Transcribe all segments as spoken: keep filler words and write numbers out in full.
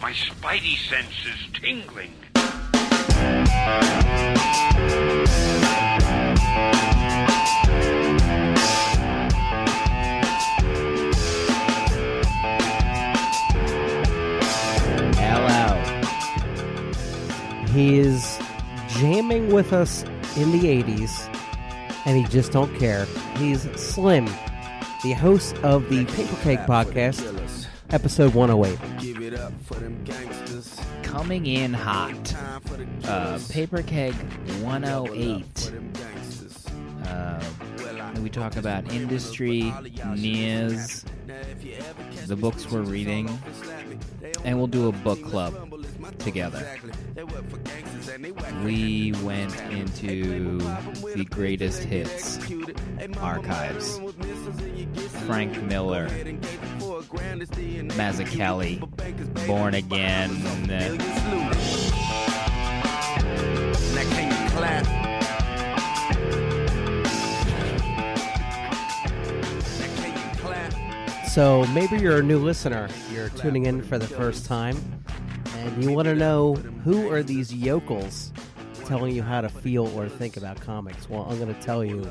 My spidey sense is tingling. Hello. He's jamming with us in the eighties, and he just don't care. He's Slim, the host of the Paper Cake Podcast, episode one oh eight. Give it up for them gangsters. Coming in hot. Uh, Paper Keg one oh eight. Uh, we talk about industry, news, the books we're reading, and we'll do a book club together. We went into the greatest hits archives. Frank Miller, Mazzucchelli, Born Again. So maybe you're a new listener. You're tuning in for the first time, and you want to know, who are these yokels telling you how to feel or think about comics? Well, I'm going to tell you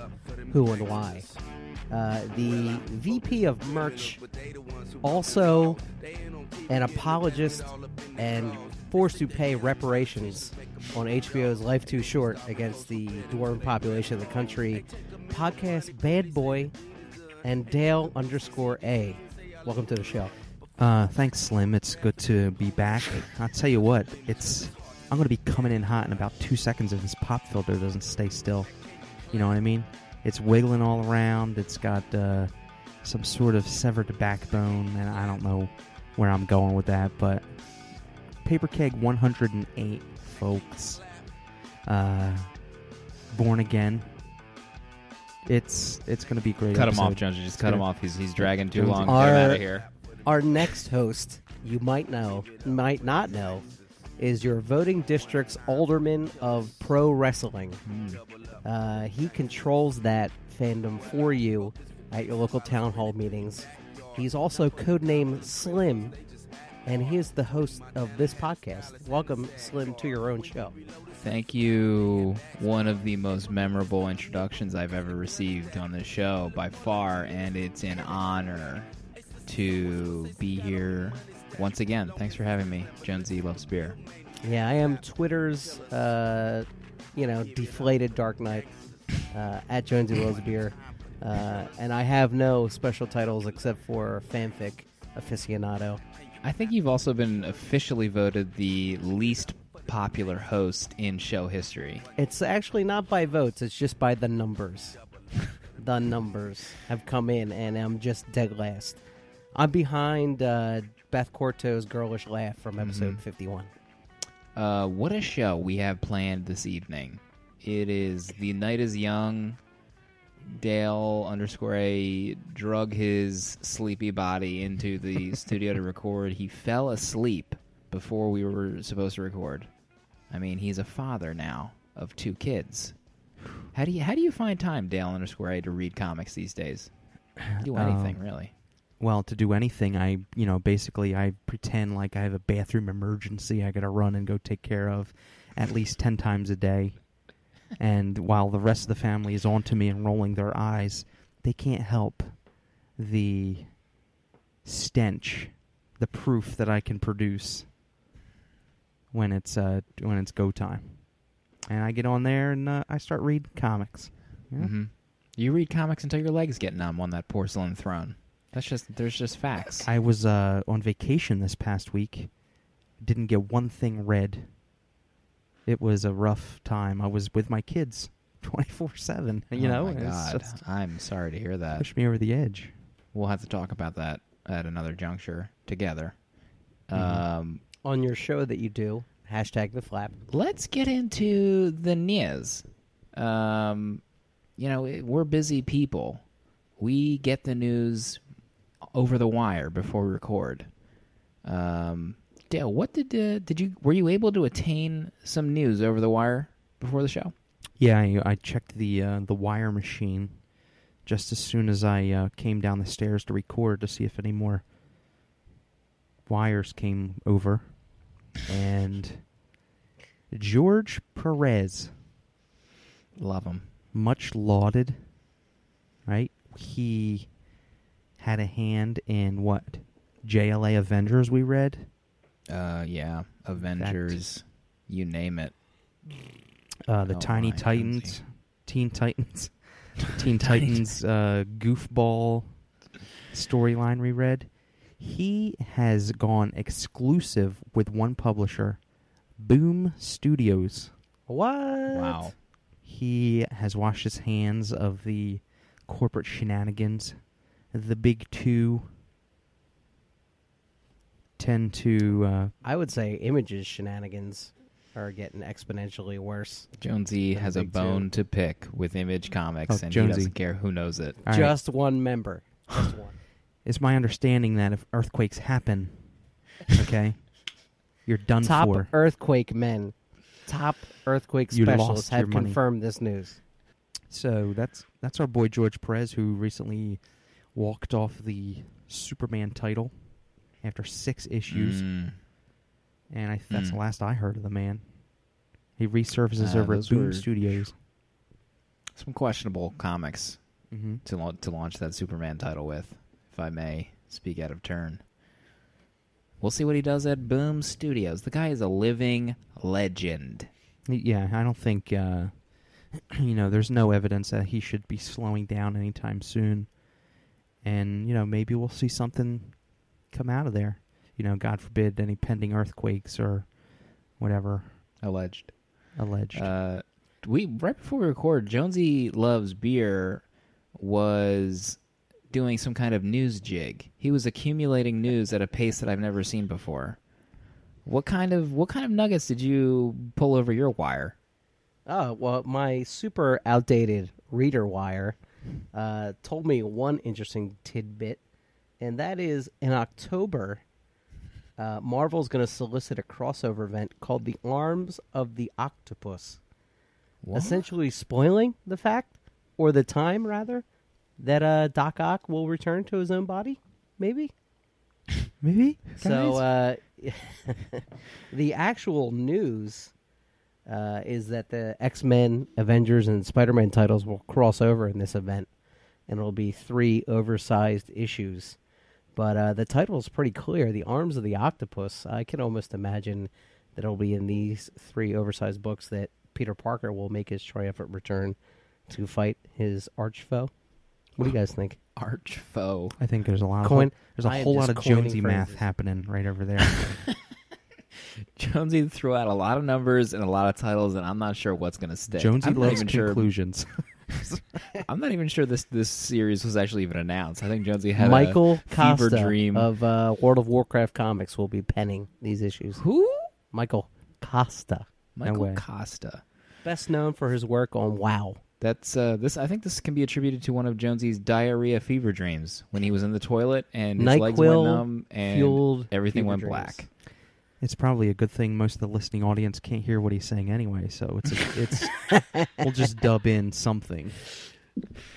who and why. Uh, the V P of merch, also an apologist and forced to pay reparations on H B O's Life Too Short against the dwarven population of the country, podcast Bad Boy, and Dale underscore A. Welcome to the show. Uh, thanks, Slim. It's good to be back. I'll tell you what, it's I'm going to be coming in hot in about two seconds if this pop filter doesn't stay still. You know what I mean? It's wiggling all around. It's got uh, some sort of severed backbone, and I don't know where I'm going with that, but Paper Keg one oh eight, folks. Uh, Born Again. It's it's going to be great. Cut episode. Him off, Johnson. Just it's cut him off. He's he's dragging too long. Our, Get him out of here. Our next host, you might know, might not know, is your voting district's alderman of pro wrestling. Mm. Uh, he controls that fandom for you at your local town hall meetings. He's also codenamed Slim, and he is the host of this podcast. Welcome, Slim, to your own show. Thank you. One of the most memorable introductions I've ever received on this show by far, and it's an honor to be here once again. Thanks for having me. Jonesy loves beer. Yeah, I am Twitter's... Uh, You know, deflated Dark Knight uh, at Jonesy Loves Beer, uh, and I have no special titles except for fanfic aficionado. I think you've also been officially voted the least popular host in show history. It's actually not by votes; it's just by the numbers. The numbers have come in, and I'm just dead last. I'm behind uh, Beth Corto's girlish laugh from episode mm-hmm. fifty-one. Uh, what a show we have planned this evening. It is The Night is Young. Dale underscore A drug his sleepy body into the studio to record. He fell asleep before we were supposed to record. I mean, he's a father now of two kids. How do you how do you find time, Dale underscore A, to read comics these days? Do anything, um, really. Well, to do anything, I, you know, basically I pretend like I have a bathroom emergency I got to run and go take care of at least ten times a day. And while the rest of the family is onto me and rolling their eyes, they can't help the stench, the proof that I can produce when it's uh, when it's go time. And I get on there and uh, I start reading comics. Yeah. Mm-hmm. You read comics until your legs get numb on that porcelain throne. That's just, there's just facts. I was uh, on vacation this past week. Didn't get one thing read. It was a rough time. I was with my kids twenty-four seven. You oh know? My God. Just, I'm sorry to hear that. Pushed me over the edge. We'll have to talk about that at another juncture together. Mm-hmm. Um, on your show that you do, hashtag the flap. Let's get into the news. Um, you know, we're busy people. We get the news over the wire before we record. Um, Dale, what did uh, did you were you able to attain some news over the wire before the show? Yeah, I, I checked the uh, the wire machine just as soon as I uh, came down the stairs to record to see if any more wires came over. And George Perez. Love him. Much lauded, right? He had a hand in what? J L A Avengers we read? Uh, yeah. Avengers. You name it. Uh, the oh, Tiny Titans. Teen Titans. Teen Titans uh, goofball storyline reread. He has gone exclusive with one publisher, Boom Studios. What? Wow. He has washed his hands of the corporate shenanigans. The big two tend to... Uh, I would say Image's shenanigans are getting exponentially worse. Jonesy has a bone two. to pick with Image Comics, oh, and Jonesy. He doesn't care who knows it. All Just right. one member. Just one. It's my understanding that if earthquakes happen, okay, you're done Top for. Top earthquake men. Top earthquake you specialists have confirmed money. This news. So that's that's our boy George Perez, who recently walked off the Superman title after six issues. Mm. And I th- that's mm. the last I heard of the man. He resurfaces uh, over at Boom Studios. Some questionable comics mm-hmm. to la- to launch that Superman title with, if I may speak out of turn. We'll see what he does at Boom Studios. The guy is a living legend. Yeah, I don't think, uh, you know, there's no evidence that he should be slowing down anytime soon. And, you know, maybe we'll see something come out of there. You know, God forbid, any pending earthquakes or whatever. Alleged. Alleged. Uh, we right before we record, Jonesy Loves Beer was doing some kind of news jig. He was accumulating news at a pace that I've never seen before. What kind of what kind of nuggets did you pull over your wire? Oh, well, my super outdated reader wire uh, told me one interesting tidbit, and that is in October... Uh, Marvel's going to solicit a crossover event called The Arms of the Octopus. What? Essentially spoiling the fact, or the time, rather, that uh, Doc Ock will return to his own body, maybe? Maybe? So, uh, the actual news uh, is that the X-Men, Avengers, and Spider-Man titles will cross over in this event, and it'll be three oversized issues. But uh, the title is pretty clear, The Arms of the Octopus. I can almost imagine that it'll be in these three oversized books that Peter Parker will make his triumphant return to fight his arch foe. What do you guys think? Arch foe. I think there's a lot Coin. of... There's a I whole lot of Jonesy phrases. math happening right over there. Jonesy threw out a lot of numbers and a lot of titles, and I'm not sure what's going to stick. Jonesy I'm loves conclusions. Sure. I'm not even sure this this series was actually even announced. I think Jonesy had Michael a Costa fever dream. of uh, World of Warcraft comics will be penning these issues. Who? Michael Costa. Michael no Costa, best known for his work on WoW. That's uh, this. I think this can be attributed to one of Jonesy's diarrhea fever dreams when he was in the toilet and his NyQuil legs went numb and everything went dreams. black. It's probably a good thing most of the listening audience can't hear what he's saying anyway, so it's a, it's we'll just dub in something.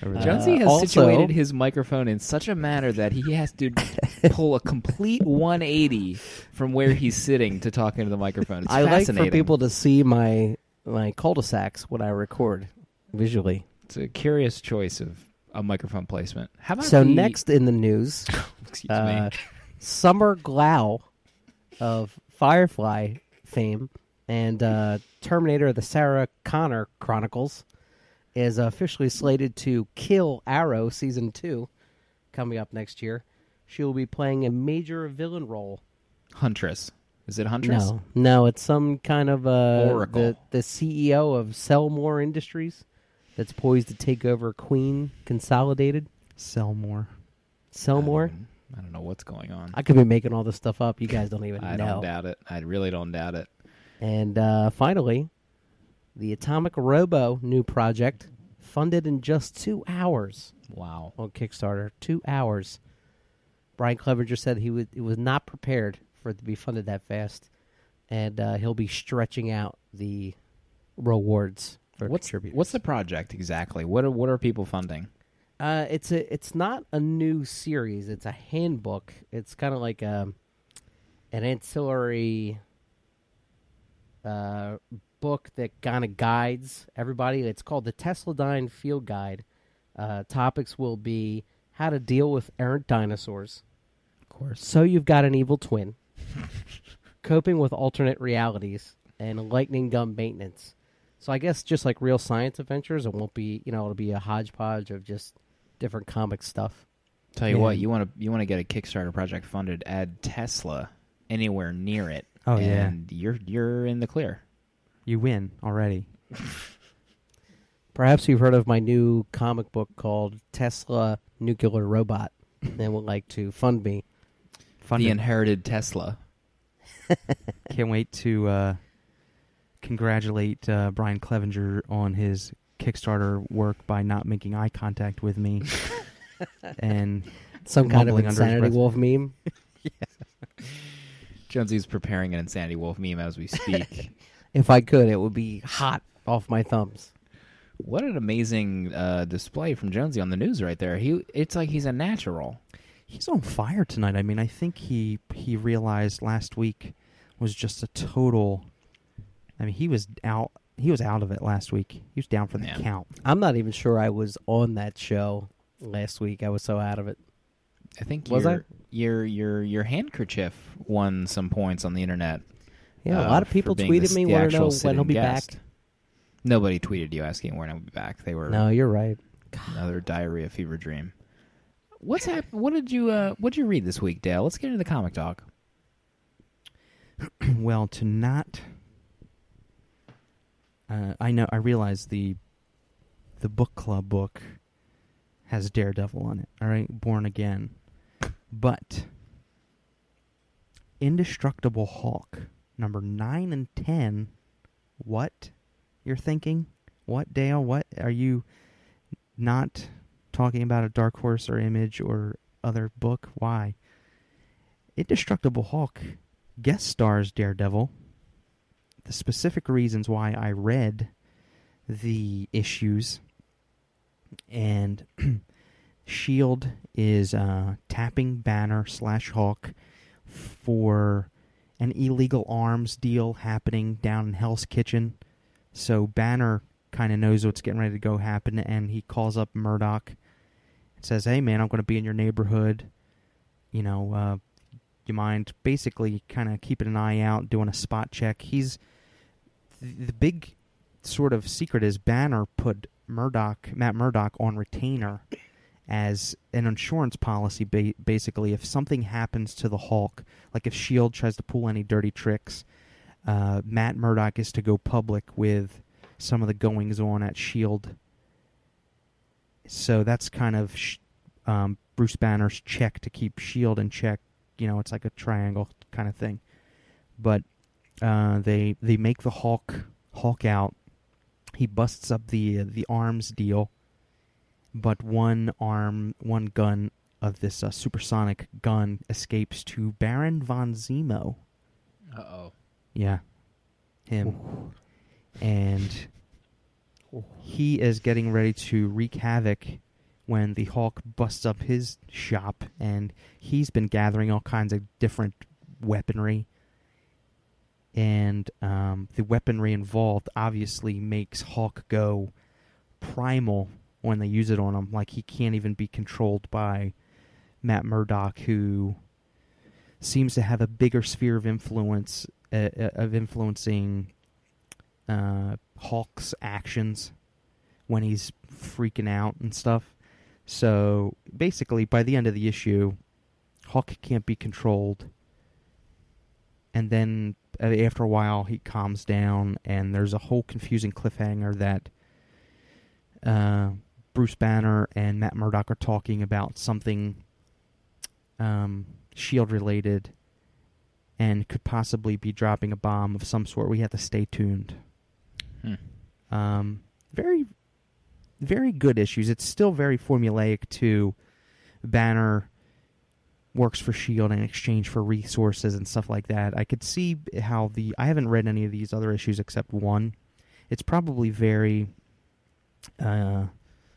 Uh, Jonesy has also, situated his microphone in such a manner that he has to pull a complete one eighty from where he's sitting to talk into the microphone. It's I fascinating. like for people to see my my cul-de-sacs when I record visually. It's a curious choice of a microphone placement. How about so the... next in the news, excuse uh, me, Summer Glau of Firefly fame and uh, Terminator, the Sarah Connor Chronicles, is officially slated to kill Arrow Season two coming up next year. She will be playing a major villain role. Huntress. Is it Huntress? No, no it's some kind of uh, Oracle. The, the C E O of Selmore Industries that's poised to take over Queen Consolidated. Selmore. Selmore? Um. I don't know what's going on. I could be making all this stuff up. You guys don't even I know. I don't doubt it. I really don't doubt it. And uh, finally, the Atomic Robo new project, funded in just two hours. Wow. On Kickstarter. Two hours. Brian Clevinger said he, would, he was not prepared for it to be funded that fast, and uh, he'll be stretching out the rewards for what's, contributors. What's the project exactly? What are, what are people funding? Uh, it's a it's not a new series. It's a handbook. It's kind of like a an ancillary uh, book that kind of guides everybody. It's called the Tesladine Field Guide. Uh, topics will be how to deal with errant dinosaurs. Of course. So you've got an evil twin. Coping with alternate realities and lightning gun maintenance. So I guess just like Real Science Adventures, it won't be, you know, it'll be a hodgepodge of just different comic stuff. Tell you yeah. what, you want to you want to get a Kickstarter project funded, add Tesla anywhere near it, oh, and yeah. you're you're in the clear. You win already. Perhaps you've heard of my new comic book called Tesla Nuclear Robot and would like to fund me. Fund the it. Inherited Tesla. Can't wait to uh, congratulate uh, Brian Clevinger on his Kickstarter work by not making eye contact with me. And some kind of Insanity Wolf meme. Yeah. Jonesy's preparing an Insanity Wolf meme as we speak. If I could, it would be hot off my thumbs. What an amazing uh, display from Jonesy on the news right there. He, it's like he's a natural. He's on fire tonight. I mean, I think he he realized last week was just a total. I mean, he was out. He was out of it last week. He was down for the yeah. count. I'm not even sure I was on that show last week. I was so out of it. I think was your, I? your your your handkerchief won some points on the internet. Yeah, uh, a lot of people tweeted the, me wanting to know when he'll be guest. back. Nobody tweeted you asking when I'll be back. They were no. You're right. Another God. diarrhea fever dream. What's hap- What did you uh, What did you read this week, Dale? Let's get into the comic talk. Well, to not, uh, I know I realize the the book club book has Daredevil on it. All right, Born Again, but Indestructible Hulk number nine and ten. What you're thinking? What, Dale? What are you not? Talking about a Dark Horse or Image or other book? Why? Indestructible Hulk guest stars Daredevil. The specific reasons why I read the issues. And S H I E L D is uh, tapping Banner slash Hulk for an illegal arms deal happening down in Hell's Kitchen. So Banner kind of knows what's getting ready to go happen, and he calls up Murdock. Says, hey, man, I'm going to be in your neighborhood. You know, uh, you mind basically kind of keeping an eye out, doing a spot check. He's th- the big sort of secret is Banner put Murdock, Matt Murdock on retainer as an insurance policy, ba- basically. If something happens to the Hulk, like if S H I E L D tries to pull any dirty tricks, uh, Matt Murdock is to go public with some of the goings-on at S H I E L D. So that's kind of um, Bruce Banner's check to keep S H I E L D in check. You know, it's like a triangle kind of thing. But uh, they they make the Hulk Hulk out. He busts up the uh, the arms deal, but one arm, one gun of this uh, supersonic gun escapes to Baron von Zemo. Uh oh. Yeah, him, Ooh. and. He is getting ready to wreak havoc when the Hulk busts up his shop, and he's been gathering all kinds of different weaponry. And um, the weaponry involved obviously makes Hulk go primal when they use it on him. Like, he can't even be controlled by Matt Murdock, who seems to have a bigger sphere of influence, uh, of influencing... Uh, Hulk's actions when he's freaking out and stuff. So basically, by the end of the issue, Hulk can't be controlled. And then uh, after a while, he calms down, and there's a whole confusing cliffhanger that uh, Bruce Banner and Matt Murdock are talking about something um, S H I E L D related and could possibly be dropping a bomb of some sort. We have to stay tuned. Hmm. Um, very, very good issues. It's still very formulaic, too. Banner works for S H I E L D in exchange for resources and stuff like that. I could see how the... I haven't read any of these other issues except one. It's probably very uh,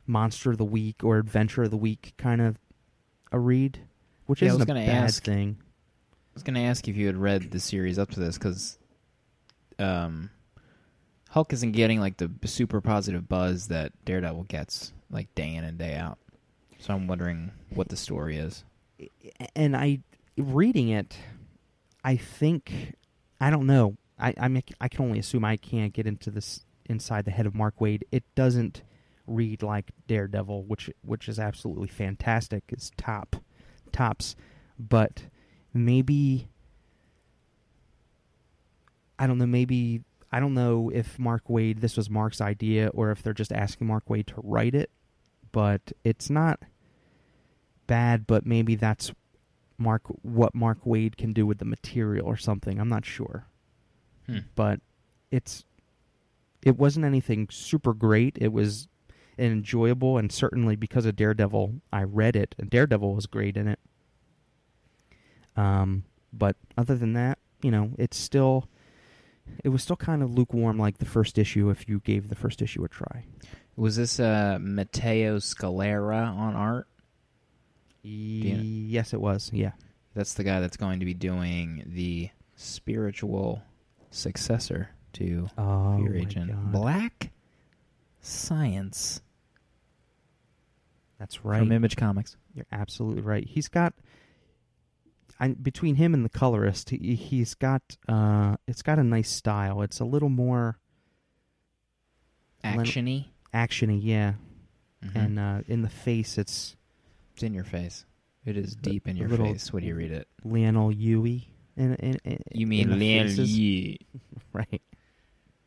Monster of the Week or Adventure of the Week kind of a read, which yeah, isn't a bad ask, thing. I was going to ask if you had read the series up to this, because um, Hulk isn't getting like the super positive buzz that Daredevil gets like day in and day out. So I'm wondering what the story is. And I, reading it, I think, I don't know. I I, make, I can only assume I can't get into this inside the head of Mark Waid. It doesn't read like Daredevil, which which is absolutely fantastic. It's top, tops. But maybe, I don't know, maybe, I don't know if Mark Waid, this was Mark's idea, or if they're just asking Mark Waid to write it. But it's not bad, but maybe that's Mark what Mark Waid can do with the material or something. I'm not sure. Hmm. But it's it wasn't anything super great. It was enjoyable, and certainly because of Daredevil, I read it, and Daredevil was great in it. Um, but other than that, you know, it's still it was still kind of lukewarm, like the first issue. If you gave the first issue a try, was this uh, Matteo Scalera on art? You know? Yes, it was. Yeah, that's the guy that's going to be doing the spiritual successor to oh Fear Agent, God. Black Science. That's right, from Image Comics. You're absolutely right. He's got I, between him and the colorist, he, he's got uh, it's got a nice style. It's a little more actiony, len- actiony, yeah. Mm-hmm. And uh, in the face, it's. It's in your face. It is deep in your face when you read it. Lionel Yui. In, in, in, you mean Lionel Yui. Right.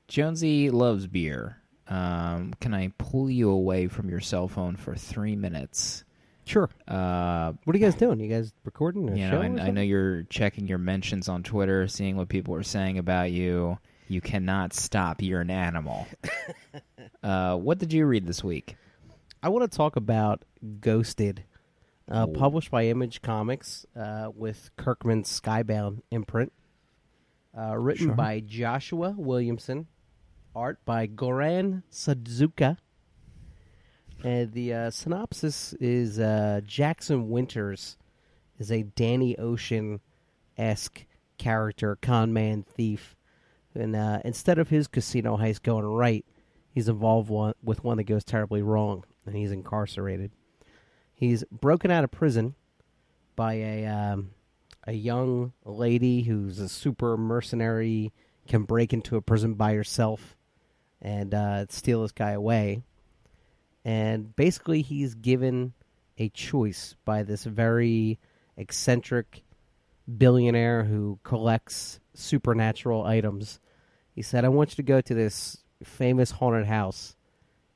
Jonesy loves beer. Um, can I pull you away from your cell phone for three minutes? Sure. Uh, what are you guys doing? You guys recording a you show? Know, I, I know you're checking your mentions on Twitter, seeing what people are saying about you. You cannot stop. You're an animal. uh, what did you read this week? I want to talk about Ghosted. Uh, published by Image Comics uh, with Kirkman's Skybound imprint. Uh, written sure. by Joshua Williamson. Art by Goran Sadzuka. And the uh, synopsis is uh, Jackson Winters is a Danny Ocean-esque character, con man, thief. And uh, instead of his casino heist going right, he's involved one, with one that goes terribly wrong, and he's incarcerated. He's broken out of prison by a um, a young lady who's a super mercenary, can break into a prison by herself and uh, steal this guy away. And basically he's given a choice by this very eccentric billionaire who collects supernatural items. He said, I want you to go to this famous haunted house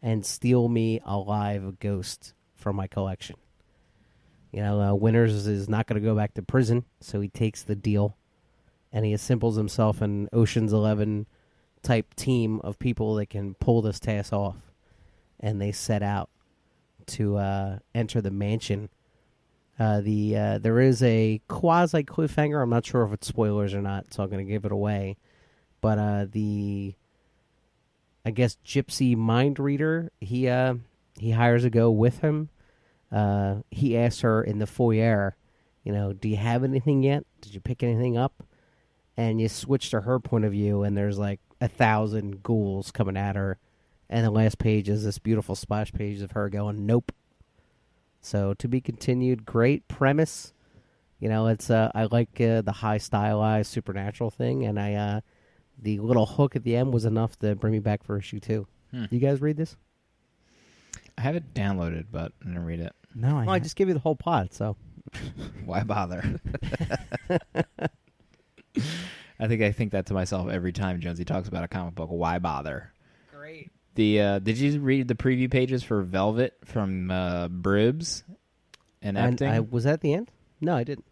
and steal me alive a ghost from my collection. You know, uh, Winters is not going to go back to prison, so he takes the deal, and he assembles himself an Ocean's Eleven type team of people that can pull this task off, and they set out to uh, enter the mansion. Uh, the uh, there is a quasi cliffhanger. I'm not sure if it's spoilers or not, so I'm going to give it away. But uh, the, I guess, gypsy mind reader, he uh, he hires a go with him. Uh, he asks her in the foyer, you know, do you have anything yet? Did you pick anything up? And you switch to her point of view, and there's like a thousand ghouls coming at her. And the last page is this beautiful splash page of her going, nope. So, to be continued, great premise. You know, it's uh, I like uh, the high stylized supernatural thing, and I uh, the little hook at the end was enough to bring me back for issue two. Hmm. You guys read this? I have it downloaded, but I didn't read it. No, I well, haven't. I just gave you the whole pod, so. Why bother? I think I think that to myself every time Jonesy talks about a comic book. Why bother? Great. The uh, did you read the preview pages for Velvet from uh, Bribbs and acting? I, I, was that the end? No, I didn't.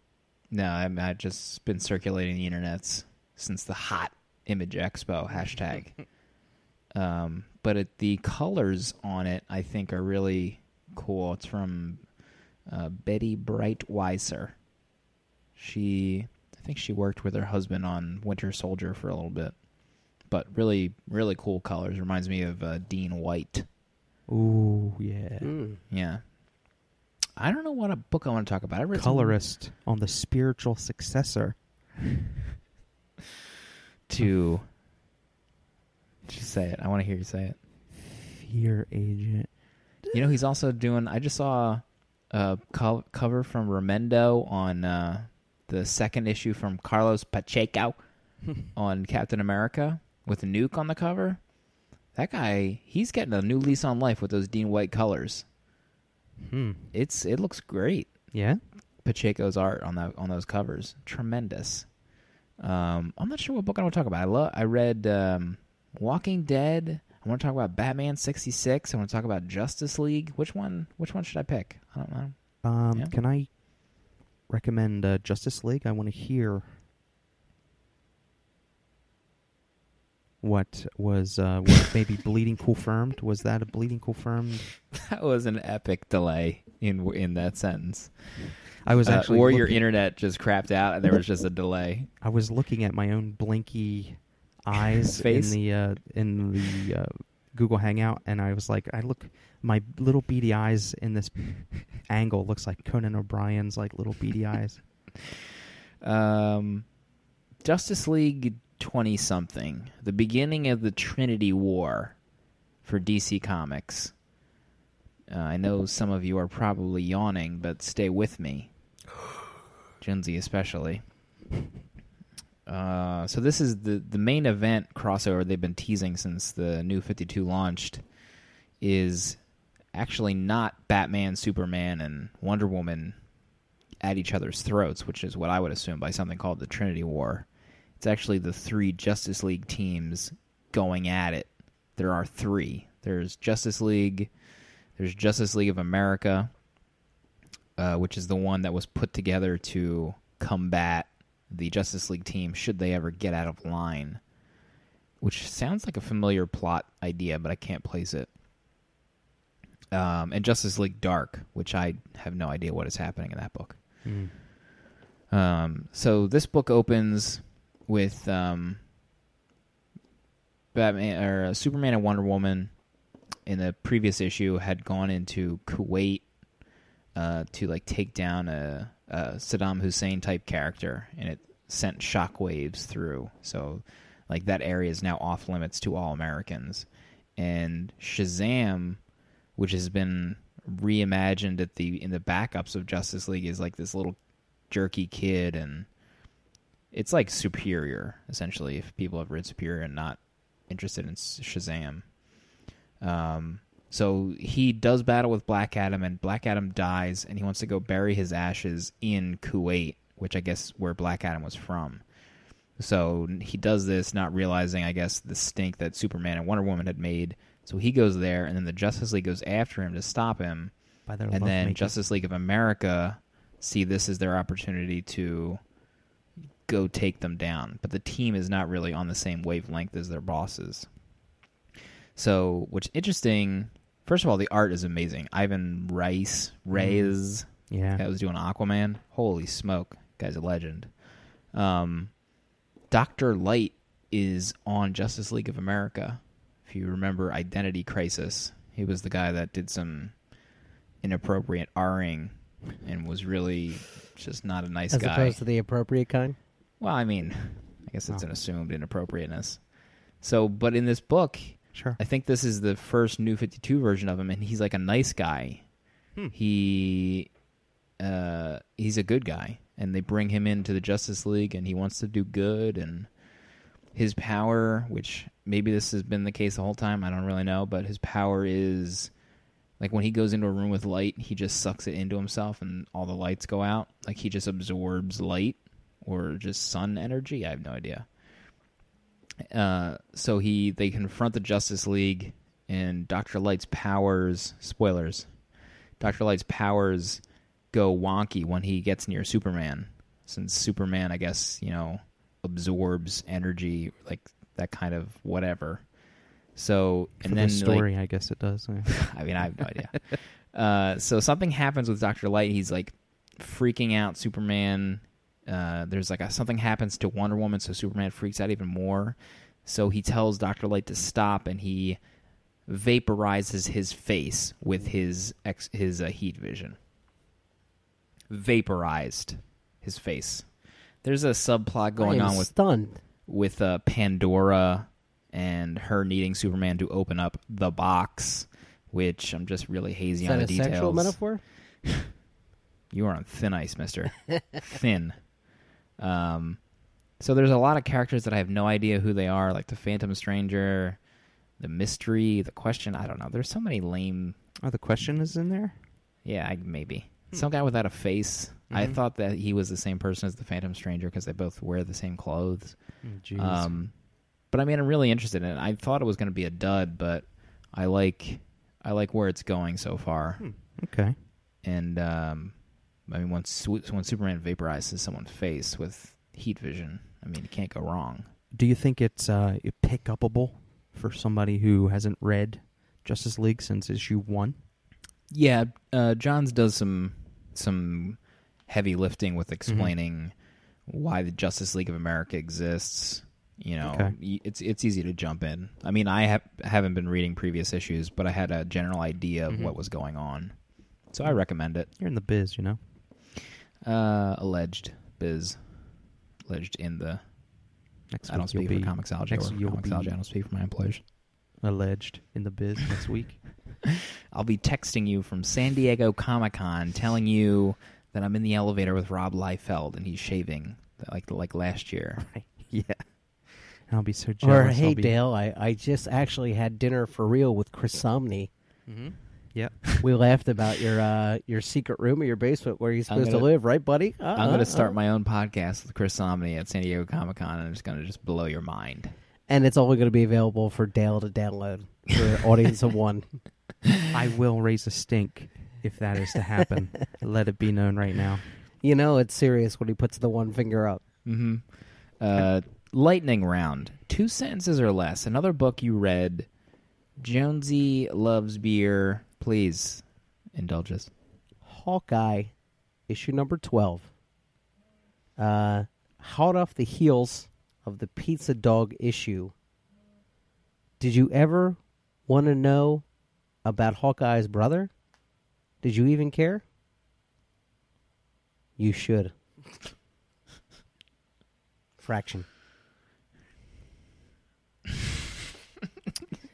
No, I'm, I've just been circulating the internets since the hot Image Expo hashtag. Um, but it, the colors on it, I think, are really cool. It's from uh, Betty Brightweiser. She, I think she worked with her husband on Winter Soldier for a little bit. But really, really cool colors. Reminds me of uh, Dean White. Ooh, yeah. Mm. Yeah. I don't know what a book I want to talk about. I read Colorist something. On the spiritual successor to... Just say it. I want to hear you say it. Fear Agent. You know, he's also doing... I just saw a co- cover from Remendo on uh, the second issue from Carlos Pacheco on Captain America with Nuke on the cover. That guy, he's getting a new lease on life with those Dean White colors. Hmm. It's It looks great. Yeah? Pacheco's art on the, on those covers. Tremendous. Um, I'm not sure what book I want to talk about. I, lo- I read... Um, Walking Dead. I want to talk about Batman sixty-six. I want to talk about Justice League. Which one? Which one should I pick? I don't know. Um, yeah. Can I recommend uh, Justice League? I want to hear what was uh, what maybe bleeding confirmed. Was that a bleeding confirmed? That was an epic delay in in that sentence. I was actually uh, or looking... your internet just crapped out and there was just a delay. I was looking at my own blinky. Eyes face. in the uh, in the uh, Google Hangout, and I was like, I look, my little beady eyes in this angle looks like Conan O'Brien's like little beady eyes. Um, Justice League twenty something, the beginning of the Trinity War for D C Comics. Uh, I know some of you are probably yawning, but stay with me, Junzi especially. Uh, so this is the, the main event crossover they've been teasing since the New fifty-two launched is actually not Batman, Superman, and Wonder Woman at each other's throats, which is what I would assume by something called the Trinity War. It's actually the three Justice League teams going at it. There are three. There's Justice League, there's Justice League of America, uh, which is the one that was put together to combat the Justice League team, should they ever get out of line, which sounds like a familiar plot idea, but I can't place it. Um, and Justice League Dark, which I have no idea what is happening in that book. Mm. Um, so this book opens with um, Batman or uh, Superman and Wonder Woman in the previous issue had gone into Kuwait uh, to like take down a Uh, Saddam Hussein type character, and it sent shockwaves through. So, like, that area is now off limits to all Americans. And Shazam, which has been reimagined at the in the backups of Justice League, is like this little jerky kid, and it's like Superior, essentially. If people have read Superior and not interested in Shazam, um. So he does battle with Black Adam, and Black Adam dies, and he wants to go bury his ashes in Kuwait, which I guess is where Black Adam was from. So he does this, not realizing, I guess, the stink that Superman and Wonder Woman had made. So he goes there, and then the Justice League goes after him to stop him. By their and then making. Justice League of America see this as their opportunity to go take them down. But the team is not really on the same wavelength as their bosses. So, which interesting... First of all, the art is amazing. Ivan Reis, Reyes, yeah, guy was doing Aquaman. Holy smoke, guy's a legend. Um, Doctor Light is on Justice League of America. If you remember Identity Crisis, he was the guy that did some inappropriate R-ing and was really just not a nice As guy. As opposed to the appropriate kind? Well, I mean, I guess it's oh. an assumed inappropriateness. So, but in this book... Sure. I think this is the first New fifty-two version of him, and he's like a nice guy. Hmm. He uh, he's a good guy, and they bring him into the Justice League, and he wants to do good, and his power, which maybe this has been the case the whole time, I don't really know, but his power is, like when he goes into a room with light, he just sucks it into himself, and all the lights go out. Like he just absorbs light, or just sun energy, I have no idea. Uh, so he they confront the Justice League, and Doctor Light's powers, spoilers, Doctor Light's powers go wonky when he gets near Superman, since Superman, I guess, you know, absorbs energy, like that kind of whatever. So, and For then the story, like, I guess it does. Yeah. I mean, I have no idea. uh, so something happens with Doctor Light. He's like freaking out Superman. Uh, there's like a, something happens to Wonder Woman, so Superman freaks out even more. So he tells Doctor Light to stop, and he vaporizes his face with his ex- his uh, heat vision. Vaporized his face. There's a subplot going on with stunned. with uh, Pandora and her needing Superman to open up the box, which I'm just really hazy on the details. Is that a sexual metaphor? You are on thin ice, mister. Thin. Um, so there's a lot of characters that I have no idea who they are, like the Phantom Stranger, the Mystery, the Question. I don't know. There's so many lame... Oh, the Question is in there? Yeah, I, maybe. Hmm. Some guy without a face. Mm-hmm. I thought that he was the same person as the Phantom Stranger because they both wear the same clothes. Oh, um, but I mean, I'm really interested in it. I thought it was going to be a dud, but I like... I like where it's going so far. Hmm. Okay. And, um, I mean, when, when Superman vaporizes someone's face with heat vision, I mean, it can't go wrong. Do you think it's uh, pick upable for somebody who hasn't read Justice League since issue one? Yeah. Uh, Johns does some some heavy lifting with explaining mm-hmm. why the Justice League of America exists. You know, okay. it's it's easy to jump in. I mean, I have, haven't been reading previous issues, but I had a general idea of mm-hmm. what was going on. So I recommend it. You're in the biz, you know? Uh, alleged biz. Alleged in the... Next I don't speak for be, comicsology. Next or comicsology. I don't speak for my employers. Alleged in the biz next week. I'll be texting you from San Diego Comic-Con telling you that I'm in the elevator with Rob Liefeld and he's shaving like like last year. Right. Yeah. I'll be so jealous. Or, hey, I'll be... Dale, I, I just actually had dinner for real with Chris Somney. Mm-hmm. Yep. We laughed about your uh, your secret room or your basement where you're supposed gonna, to live, right, buddy? Uh, I'm uh, going to start uh. my own podcast with Chris Somney at San Diego Comic-Con, and I'm just going to just blow your mind. And it's only going to be available for Dale to download for an audience of one. I will raise a stink if that is to happen. Let it be known right now. You know it's serious when he puts the one finger up. Mm-hmm. Uh... Lightning round. Two sentences or less. Another book you read. Jonesy loves beer. Please indulge us. Hawkeye, issue number twelve. Uh, hot off the heels of the Pizza Dog issue. Did you ever want to know about Hawkeye's brother? Did you even care? You should. Fraction.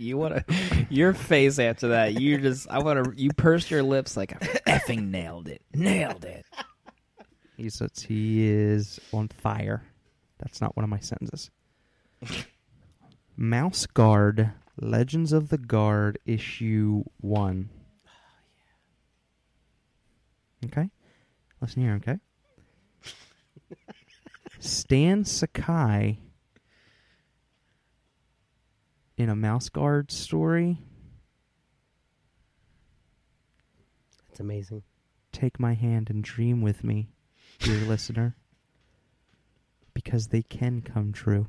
You want to your face after that? You just I want to. You pursed your lips like I effing nailed it, nailed it. He says he is on fire. That's not one of my sentences. Mouse Guard, Legends of the Guard, issue one. Oh, yeah. Okay, listen here. Okay, Stan Sakai. In a Mouse Guard story. That's amazing. Take my hand and dream with me, dear listener. Because they can come true.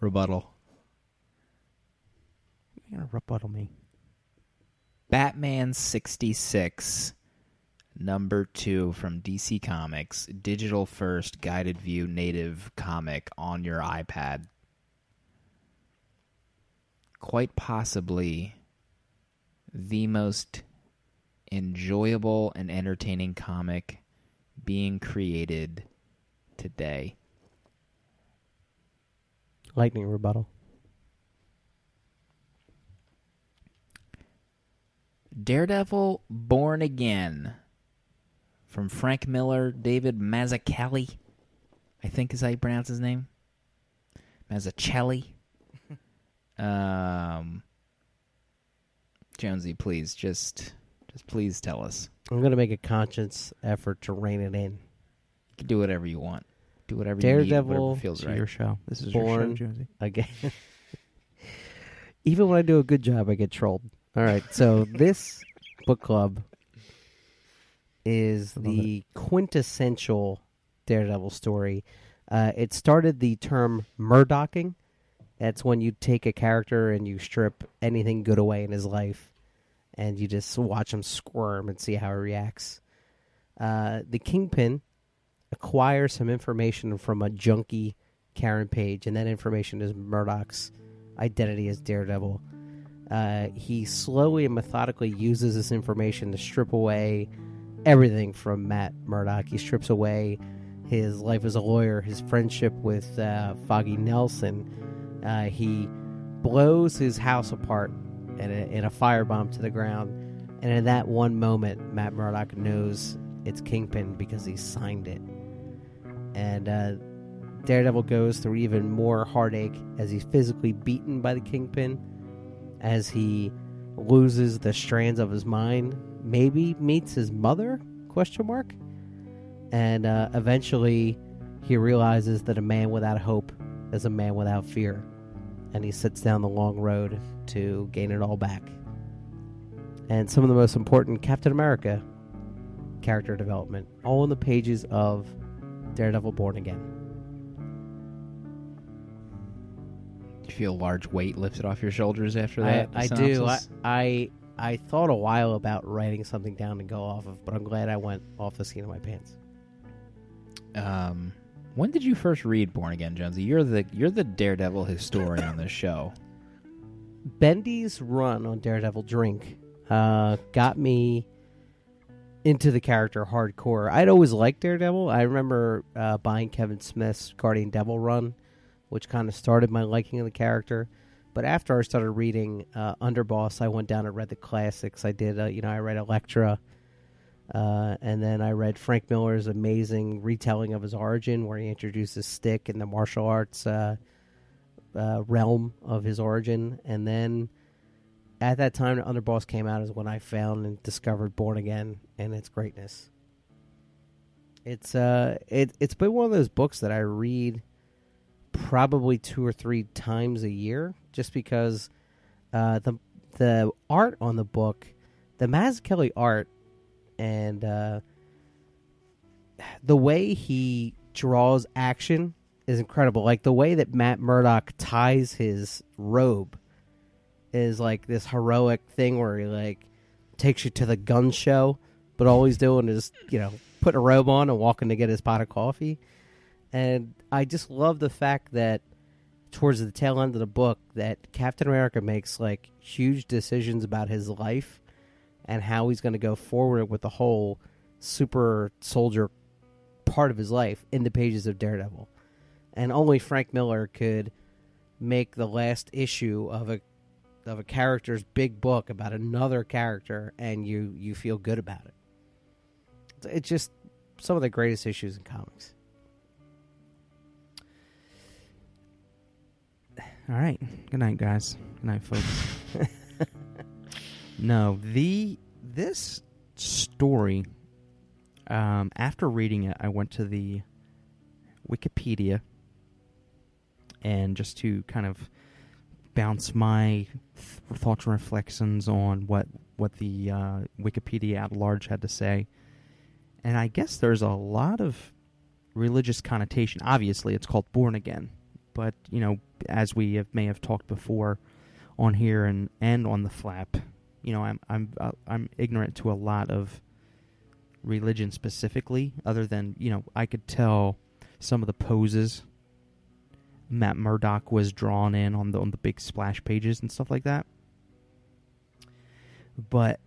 Rebuttal. You're going to rebuttal me. Batman sixty-six, number two from D C Comics. Digital first, guided view, native comic on your iPad. Quite possibly the most enjoyable and entertaining comic being created today. Lightning rebuttal. Daredevil Born Again from Frank Miller, David Mazzucchelli, I think is how you pronounce his name. Mazzucchelli. Um, Jonesy, please, just, just please tell us. I'm going to make a conscious effort to rein it in. You can do whatever you want. Do whatever Daredevil, you need, whatever feels right. Your show. This is Born your show, Jonesy. Again. Even when I do a good job, I get trolled. All right, so this book club is the it. quintessential Daredevil story. Uh, it started the term Murdocking. That's when you take a character and you strip anything good away in his life and you just watch him squirm and see how he reacts. Uh, the Kingpin acquires some information from a junkie, Karen Page, and that information is Murdock's identity as Daredevil. Uh, he slowly and methodically uses this information to strip away everything from Matt Murdock. He strips away his life as a lawyer, his friendship with uh, Foggy Nelson. Uh, he blows his house apart in a, in a firebomb to the ground. And in that one moment, Matt Murdock knows it's Kingpin because he signed it. And uh, Daredevil goes through even more heartache as he's physically beaten by the Kingpin, as he loses the strands of his mind, maybe meets his mother, question mark. And uh, eventually he realizes that a man without hope is a man without fear. And he sits down the long road to gain it all back. And some of the most important Captain America character development, all in the pages of Daredevil Born Again. Do you feel a large weight lifted off your shoulders after that? I, I do. I, I I thought a while about writing something down to go off of, but I'm glad I went off the seat of my pants. Um, when did you first read Born Again, Jonesy? You're the you're the Daredevil historian on this show. Bendy's run on Daredevil Drink uh, got me into the character hardcore. I'd always liked Daredevil. I remember uh, buying Kevin Smith's Guardian Devil run, which kind of started my liking of the character. But after I started reading uh, Underboss, I went down and read the classics. I did, uh, you know, I read Elektra, uh, and then I read Frank Miller's amazing retelling of his origin, where he introduces Stick and the martial arts uh, uh, realm of his origin. And then at that time, Underboss came out is when I found and discovered Born Again and its greatness. It's uh, it it's been one of those books that I read probably two or three times a year, just because uh, the the art on the book, the Mazzucchelli art, and uh, the way he draws action is incredible. Like the way that Matt Murdock ties his robe is like this heroic thing where he like takes you to the gun show, but all he's doing is, you know, putting a robe on and walking to get his pot of coffee. And I just love the fact that towards the tail end of the book that Captain America makes like huge decisions about his life and how he's going to go forward with the whole super soldier part of his life in the pages of Daredevil. And only Frank Miller could make the last issue of a of a character's big book about another character and you, you feel good about it. It's just some of the greatest issues in comics. All right. Good night, guys. Good night, folks. No, the this story, um, after reading it, I went to the Wikipedia and just to kind of bounce my th- thoughts and reflections on what, what the uh, Wikipedia at large had to say. And I guess there's a lot of religious connotation. Obviously, it's called Born Again. But, you know, as we have, may have talked before on here and, and on the flap, you know, I'm I'm I'm ignorant to a lot of religion specifically, other than, you know, I could tell some of the poses Matt Murdock was drawn in on the on the big splash pages and stuff like that. But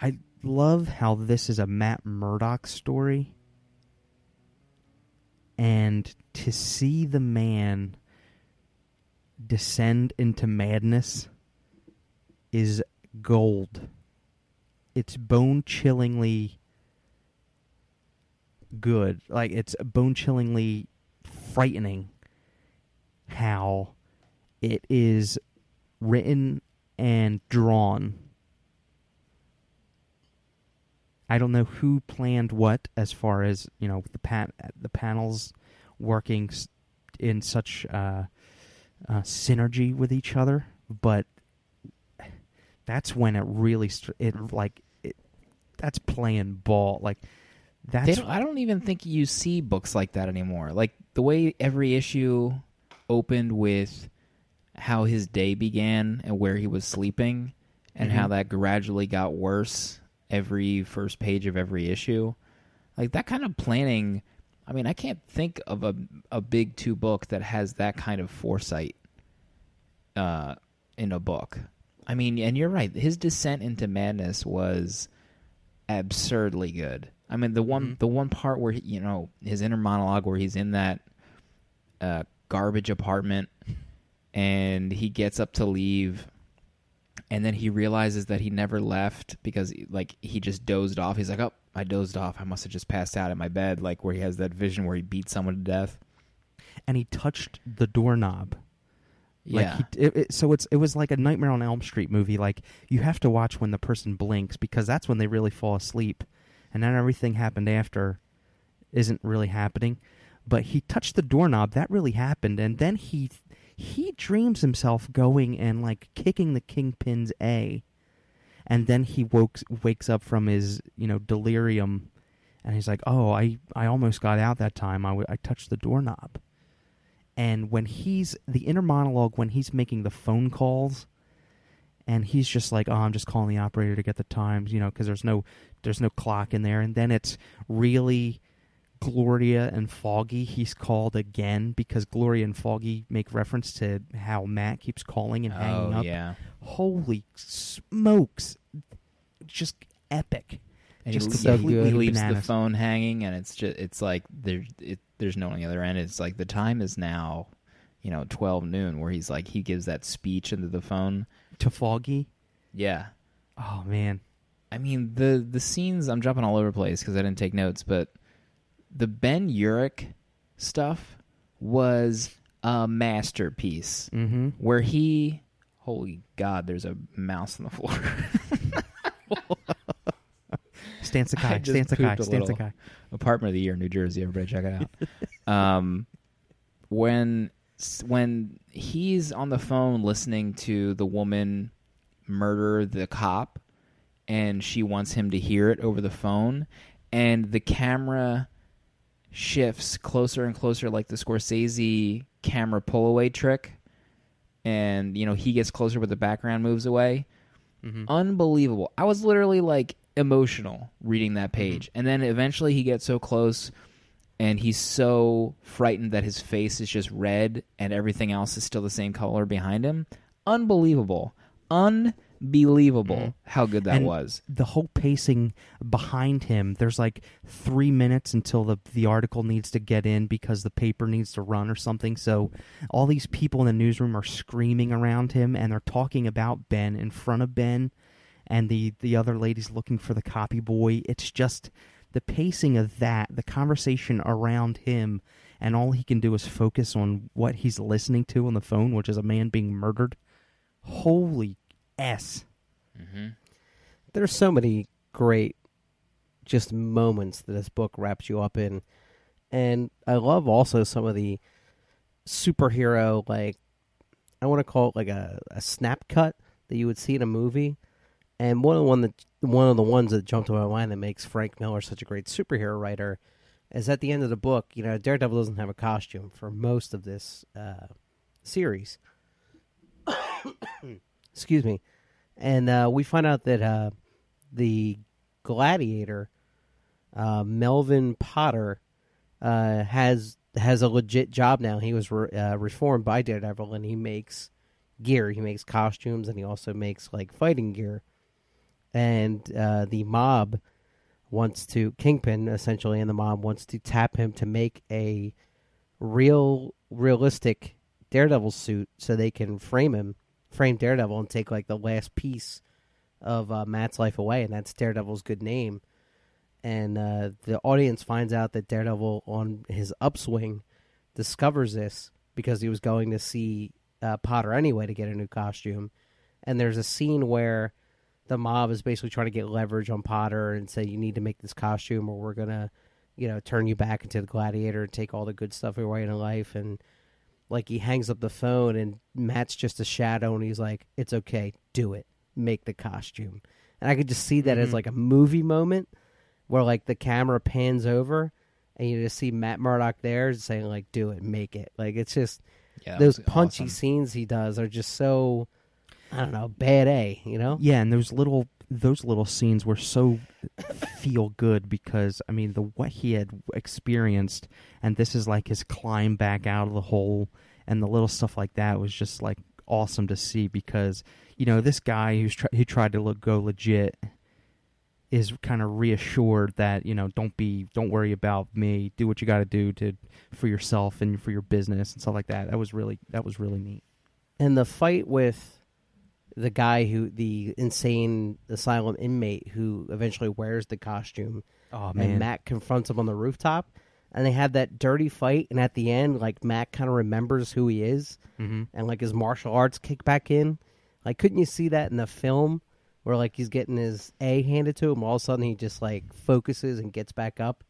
I love how this is a Matt Murdock story. And to see the man descend into madness is gold. It's bone-chillingly good. Like, it's bone-chillingly frightening how it is written and drawn. I don't know who planned what as far as, you know, the pan- the panels working in such uh, uh, synergy with each other, but that's when it really st- it like it, that's playing ball. Like that's don't, I don't even think you see books like that anymore. Like the way every issue opened with how his day began and where he was sleeping, and mm-hmm. how that gradually got worse every first page of every issue. Like, that kind of planning I mean, I can't think of a a big two book that has that kind of foresight uh, in a book. I mean, and you're right. His descent into madness was absurdly good. I mean, the one mm-hmm. the one part where, you know, his inner monologue where he's in that uh, garbage apartment and he gets up to leave and then he realizes that he never left because, like, he just dozed off. He's like, oh, I dozed off. I must have just passed out in my bed, like where he has that vision where he beat someone to death. And he touched the doorknob. Like yeah. He, it, it, so it's it was like a Nightmare on Elm Street movie. Like, you have to watch when the person blinks because that's when they really fall asleep. And then everything happened after isn't really happening. But he touched the doorknob. That really happened. And then he he dreams himself going and, like, kicking the Kingpin's A. And then he woke, wakes up from his, you know, delirium. And he's like, oh, I, I almost got out that time. I, w- I touched the doorknob. And when he's, the inner monologue, when he's making the phone calls, and he's just like, oh, I'm just calling the operator to get the times, you know, because there's no, there's no clock in there. And then it's really Gloria and Foggy. He's called again because Gloria and Foggy make reference to how Matt keeps calling and hanging oh, up. Yeah. Holy smokes. Just epic. And just he, so he leaves bananas. The phone hanging, and it's just it's like there, it, there's no one on the other end. It's like the time is now, you know, twelve noon, where he's like, he gives that speech into the phone. To Foggy? Yeah. Oh, man. I mean, the, the scenes, I'm jumping all over the place because I didn't take notes, but the Ben Urich stuff was a masterpiece mm-hmm. where he, holy God, there's a mouse on the floor. Stan Sakai, Stan Sakai, Stan Sakai. Apartment of the Year, New Jersey. Everybody check it out. um, when when he's on the phone listening to the woman murder the cop, and she wants him to hear it over the phone, and the camera shifts closer and closer, like the Scorsese camera pull-away trick, and, you know, he gets closer but the background moves away. Mm-hmm. Unbelievable. I was literally, like, emotional reading that page. And then eventually he gets so close and he's so frightened that his face is just red and everything else is still the same color behind him. Unbelievable. Unbelievable mm-hmm. how good that and was. The whole pacing behind him, there's like three minutes until the, the article needs to get in because the paper needs to run or something. So all these people in the newsroom are screaming around him and they're talking about Ben in front of Ben. And the, the other lady's looking for the copy boy. It's just the pacing of that, the conversation around him, and all he can do is focus on what he's listening to on the phone, which is a man being murdered. Holy S. Mm-hmm. There's so many great just moments that this book wraps you up in. And I love also some of the superhero, like, I want to call it like a, a snap cut that you would see in a movie. And one of the one that one of the ones that jumped to my mind that makes Frank Miller such a great superhero writer is at the end of the book. You know, Daredevil doesn't have a costume for most of this uh, series. Excuse me, and uh, we find out that uh, the gladiator uh, Melvin Potter uh, has has a legit job now. He was re- uh, reformed by Daredevil, and he makes gear. He makes costumes, and he also makes like fighting gear. And uh, the mob wants to, Kingpin essentially, and the mob wants to tap him to make a real, realistic Daredevil suit so they can frame him, frame Daredevil, and take like the last piece of uh, Matt's life away, and that's Daredevil's good name. And uh, the audience finds out that Daredevil, on his upswing, discovers this because he was going to see uh, Potter anyway to get a new costume. And there's a scene where the mob is basically trying to get leverage on Potter and say, you need to make this costume or we're going to, you know, turn you back into the gladiator and take all the good stuff away in life. And, like, he hangs up the phone and Matt's just a shadow and he's like, it's okay, do it. Make the costume. And I could just see that mm-hmm. as, like, a movie moment where, like, the camera pans over and you just see Matt Murdock there saying, like, do it, make it. Like, it's just yeah, those punchy awesome. Scenes he does are just so, I don't know, bad A, you know? Yeah, and those little those little scenes were so feel good because, I mean, the what he had experienced, and this is like his climb back out of the hole, and the little stuff like that was just like awesome to see because, you know, this guy who's tr- who tried to look, go legit is kind of reassured that, you know, don't be, don't worry about me, do what you got to do to for yourself and for your business and stuff like that. That was really, that was really neat. And the fight with the guy who, the insane asylum inmate who eventually wears the costume, oh, man. And Matt confronts him on the rooftop, and they have that dirty fight, and at the end, like, Matt kind of remembers who he is, mm-hmm. and, like, his martial arts kick back in. Like, couldn't you see that in the film where, like, he's getting his A handed to him, all of a sudden he just, like, focuses and gets back up?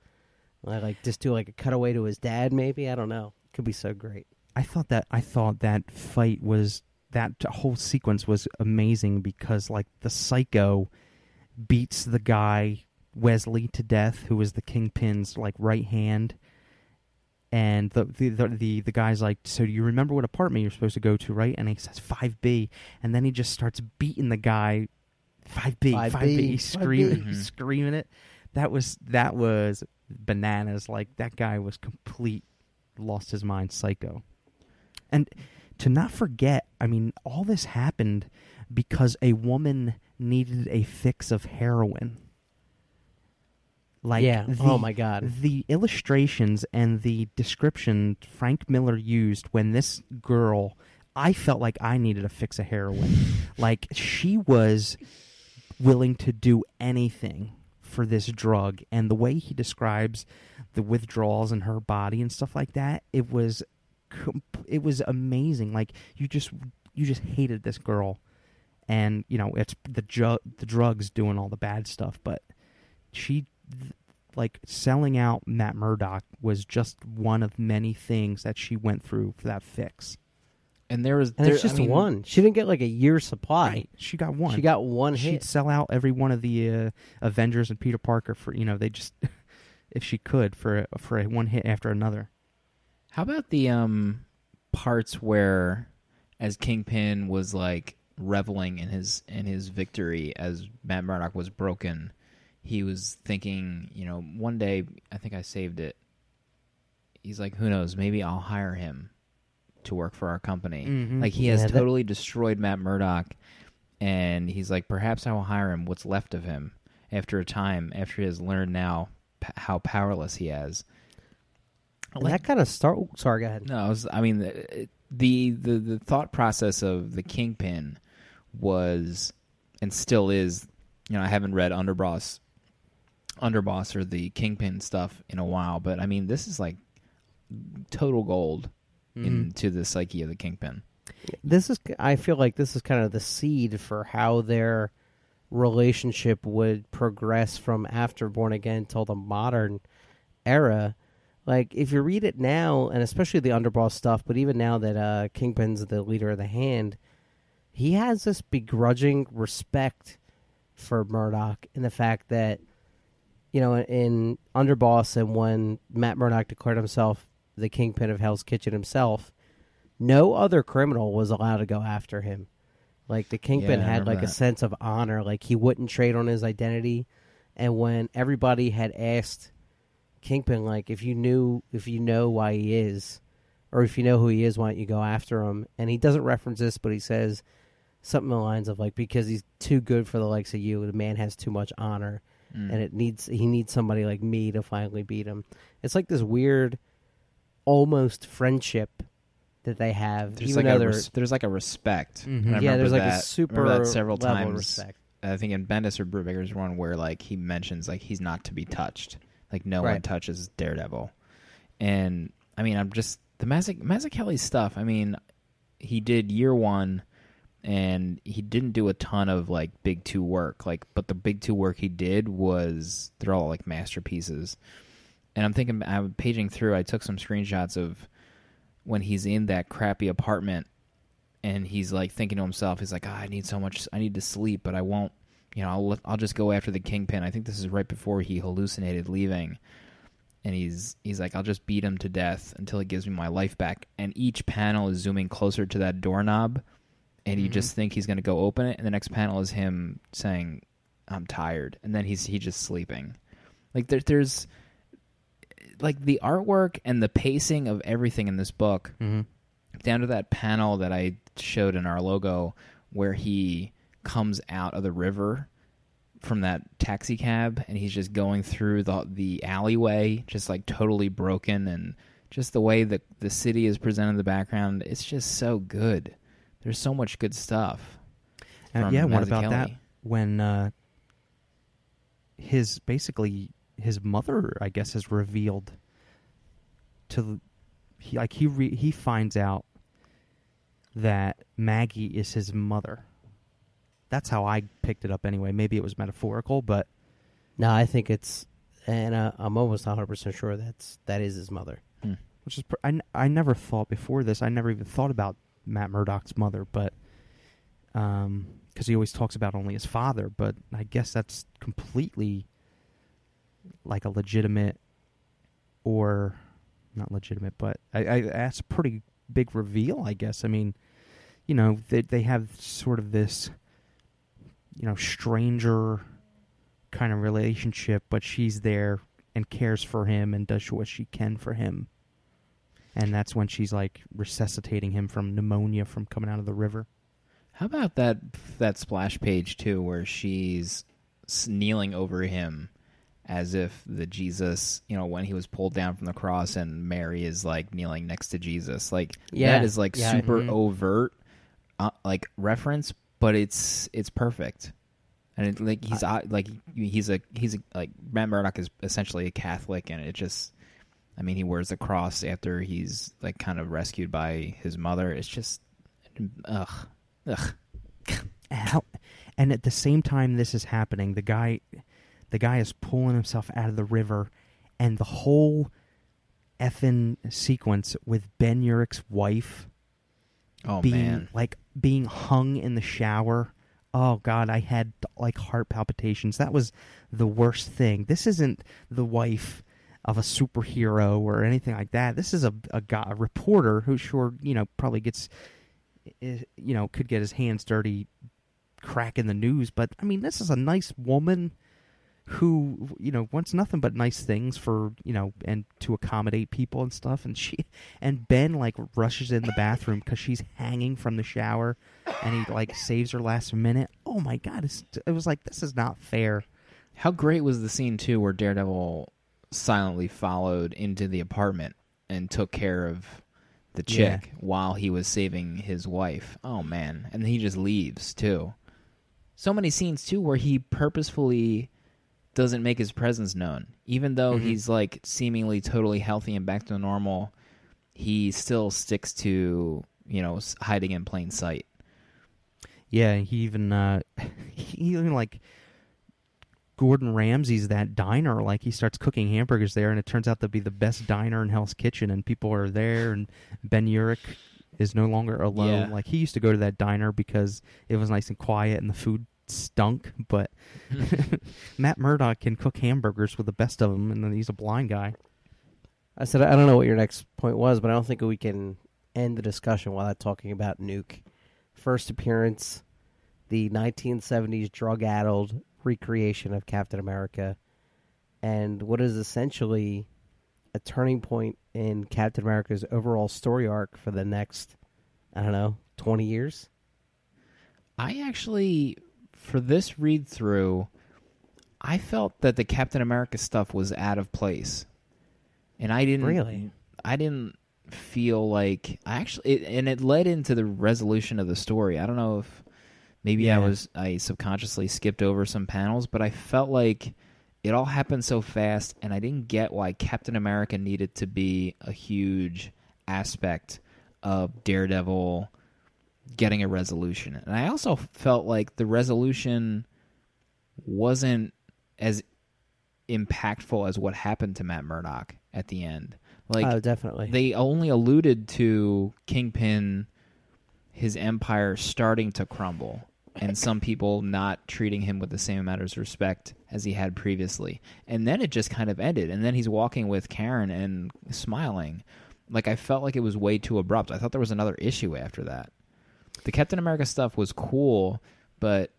Like, like just do, like, a cutaway to his dad, maybe? I don't know. It could be so great. I thought that, I thought that fight was... that whole sequence was amazing because, like, the psycho beats the guy, Wesley, to death, who is the Kingpin's, like, right hand. And the the, the the the guy's like, so do you remember what apartment you're supposed to go to, right? And he says, five B. And then he just starts beating the guy, five B, five B, five B. He's screaming, mm-hmm. he's screaming it. That was, that was bananas. Like, that guy was complete, lost his mind psycho. And... to not forget, I mean, all this happened because a woman needed a fix of heroin. Like, yeah. The, oh, my God. The illustrations and the description Frank Miller used when this girl, I felt like I needed a fix of heroin. Like, she was willing to do anything for this drug. And the way he describes the withdrawals in her body and stuff like that, it was... it was amazing. Like, you just you just hated this girl, and you know it's the ju- the drugs doing all the bad stuff. But she, like, selling out Matt Murdock was just one of many things that she went through for that fix. And there was and there, it's just I mean, one. She didn't get like a year's supply. Right. She got one. She got one. She'd hit. Sell out every one of the uh, Avengers and Peter Parker for you know they just if she could for for a one hit after another. How about the um, parts where, as Kingpin was like reveling in his in his victory, as Matt Murdock was broken, he was thinking, you know, one day I think I saved it. He's like, who knows? Maybe I'll hire him to work for our company. Mm-hmm. Like he yeah, has totally that... destroyed Matt Murdock, and he's like, perhaps I will hire him. What's left of him after a time, after he has learned now p- how powerless he is. Like, that kind of start. Oh, sorry, go ahead. No, I, was, I mean the, the the the thought process of the Kingpin was and still is. You know, I haven't read Underboss, Underboss or the Kingpin stuff in a while, but I mean this is like total gold mm-hmm. into the psyche of the Kingpin. This is. I feel like this is kind of the seed for how their relationship would progress from after Born Again till the modern era. Like, if you read it now, and especially the Underboss stuff, but even now that uh, Kingpin's the leader of the Hand, he has this begrudging respect for Murdock and the fact that, you know, in Underboss and when Matt Murdock declared himself the Kingpin of Hell's Kitchen himself, no other criminal was allowed to go after him. Like, the Kingpin yeah, had, like, that. a sense of honor. Like, he wouldn't trade on his identity. And when everybody had asked... Kingpin, like, if you knew, if you know why he is, or if you know who he is, why don't you go after him? And he doesn't reference this, but he says something in the lines of, like, because he's too good for the likes of you, the man has too much honor, mm. and it needs he needs somebody like me to finally beat him. It's like this weird, almost friendship that they have. There's, like a, res- there's like a respect. Mm-hmm. Yeah, there's like that, a super that several level times, respect. I think in Bendis or Brubaker's one where, like, he mentions, like, he's not to be touched. Like, no right. one touches Daredevil. And, I mean, I'm just... The Mazzuc- Mazzucchelli stuff, I mean, he did year one, and he didn't do a ton of, like, big two work. Like, but the big two work he did was... They're all, like, masterpieces. And I'm thinking... I'm paging through. I took some screenshots of when he's in that crappy apartment, and he's, like, thinking to himself, he's like, oh, I need so much... I need to sleep, but I won't. You know, I'll I'll just go after the Kingpin. I think this is right before he hallucinated leaving, and he's he's like, I'll just beat him to death until he gives me my life back. And each panel is zooming closer to that doorknob, and mm-hmm. you just think he's going to go open it. And the next panel is him saying, I'm tired, and then he's he just sleeping. Like there, there's like the artwork and the pacing of everything in this book, mm-hmm. down to that panel that I showed in our logo where he comes out of the river from that taxi cab, and he's just going through the the alleyway, just like totally broken, and just the way that the city is presented in the background, it's just so good. There's so much good stuff. Uh, yeah, Mazzucchelli. What about that when uh, his basically his mother, I guess, is revealed to he like he re, he finds out that Maggie is his mother. That's how I picked it up anyway. Maybe it was metaphorical, but... No, I think it's... And uh, I'm almost one hundred percent sure that's, that is his mother. Mm. Which is... Pr- I, n- I never thought before this. I never even thought about Matt Murdock's mother, but... um, because he always talks about only his father, but I guess that's completely like a legitimate or... Not legitimate, but... I, I that's a pretty big reveal, I guess. I mean, you know, they they have sort of this... you know, stranger kind of relationship, but she's there and cares for him and does what she can for him. And that's when she's, like, resuscitating him from pneumonia from coming out of the river. How about that that splash page, too, where she's kneeling over him as if the Jesus, you know, when he was pulled down from the cross and Mary is, like, kneeling next to Jesus. Like, yeah. that is, like, yeah, super mm-hmm. overt, uh, like, reference, but it's it's perfect, and it, like he's I, like he's a he's a, like Matt Murdock is essentially a Catholic, and it just, I mean, he wears the cross after he's like kind of rescued by his mother. It's just, ugh, ugh. And at the same time, this is happening. The guy, the guy is pulling himself out of the river, and the whole effing sequence with Ben Urich's wife. Oh, being, man. Like, being hung in the shower. Oh, God, I had, like, heart palpitations. That was the worst thing. This isn't the wife of a superhero or anything like that. This is a, a, guy, a reporter who, sure, you know, probably gets, you know, could get his hands dirty cracking the news. But, I mean, this is a nice woman who, you know, wants nothing but nice things for, you know, and to accommodate people and stuff. And she, and Ben, like, rushes in the bathroom because she's hanging from the shower, and he, like, saves her last minute. Oh, my God. It's, it was like, this is not fair. How great was the scene, too, where Daredevil silently followed into the apartment and took care of the chick yeah. while he was saving his wife. Oh, man. And he just leaves, too. So many scenes, too, where he purposefully... doesn't make his presence known. Even though mm-hmm. he's, like, seemingly totally healthy and back to normal, he still sticks to, you know, hiding in plain sight. Yeah, he even, uh, he even, like, Gordon Ramsay's that diner, like, he starts cooking hamburgers there, and it turns out to be the best diner in Hell's Kitchen, and people are there, and Ben Urich is no longer alone. Yeah. Like, he used to go to that diner because it was nice and quiet, and the food stunk, but Matt Murdock can cook hamburgers with the best of them, and then he's a blind guy. I said, I don't know what your next point was, but I don't think we can end the discussion without talking about Nuke. First appearance, the nineteen seventies drug-addled recreation of Captain America, and what is essentially a turning point in Captain America's overall story arc for the next, I don't know, twenty years? I actually... For this read-through, I felt that the Captain America stuff was out of place. And I didn't... Really? I didn't feel like... I actually... It, and it led into the resolution of the story. I don't know if... Maybe yeah. I was... I subconsciously skipped over some panels, but I felt like it all happened so fast, and I didn't get why Captain America needed to be a huge aspect of Daredevil... getting a resolution. And I also felt like the resolution wasn't as impactful as what happened to Matt Murdock at the end. Like, oh, definitely. They only alluded to Kingpin, his empire starting to crumble, and some people not treating him with the same amount of respect as he had previously. And then it just kind of ended, and then he's walking with Karen and smiling. Like, I felt like it was way too abrupt. I thought there was another issue after that. The Captain America stuff was cool, but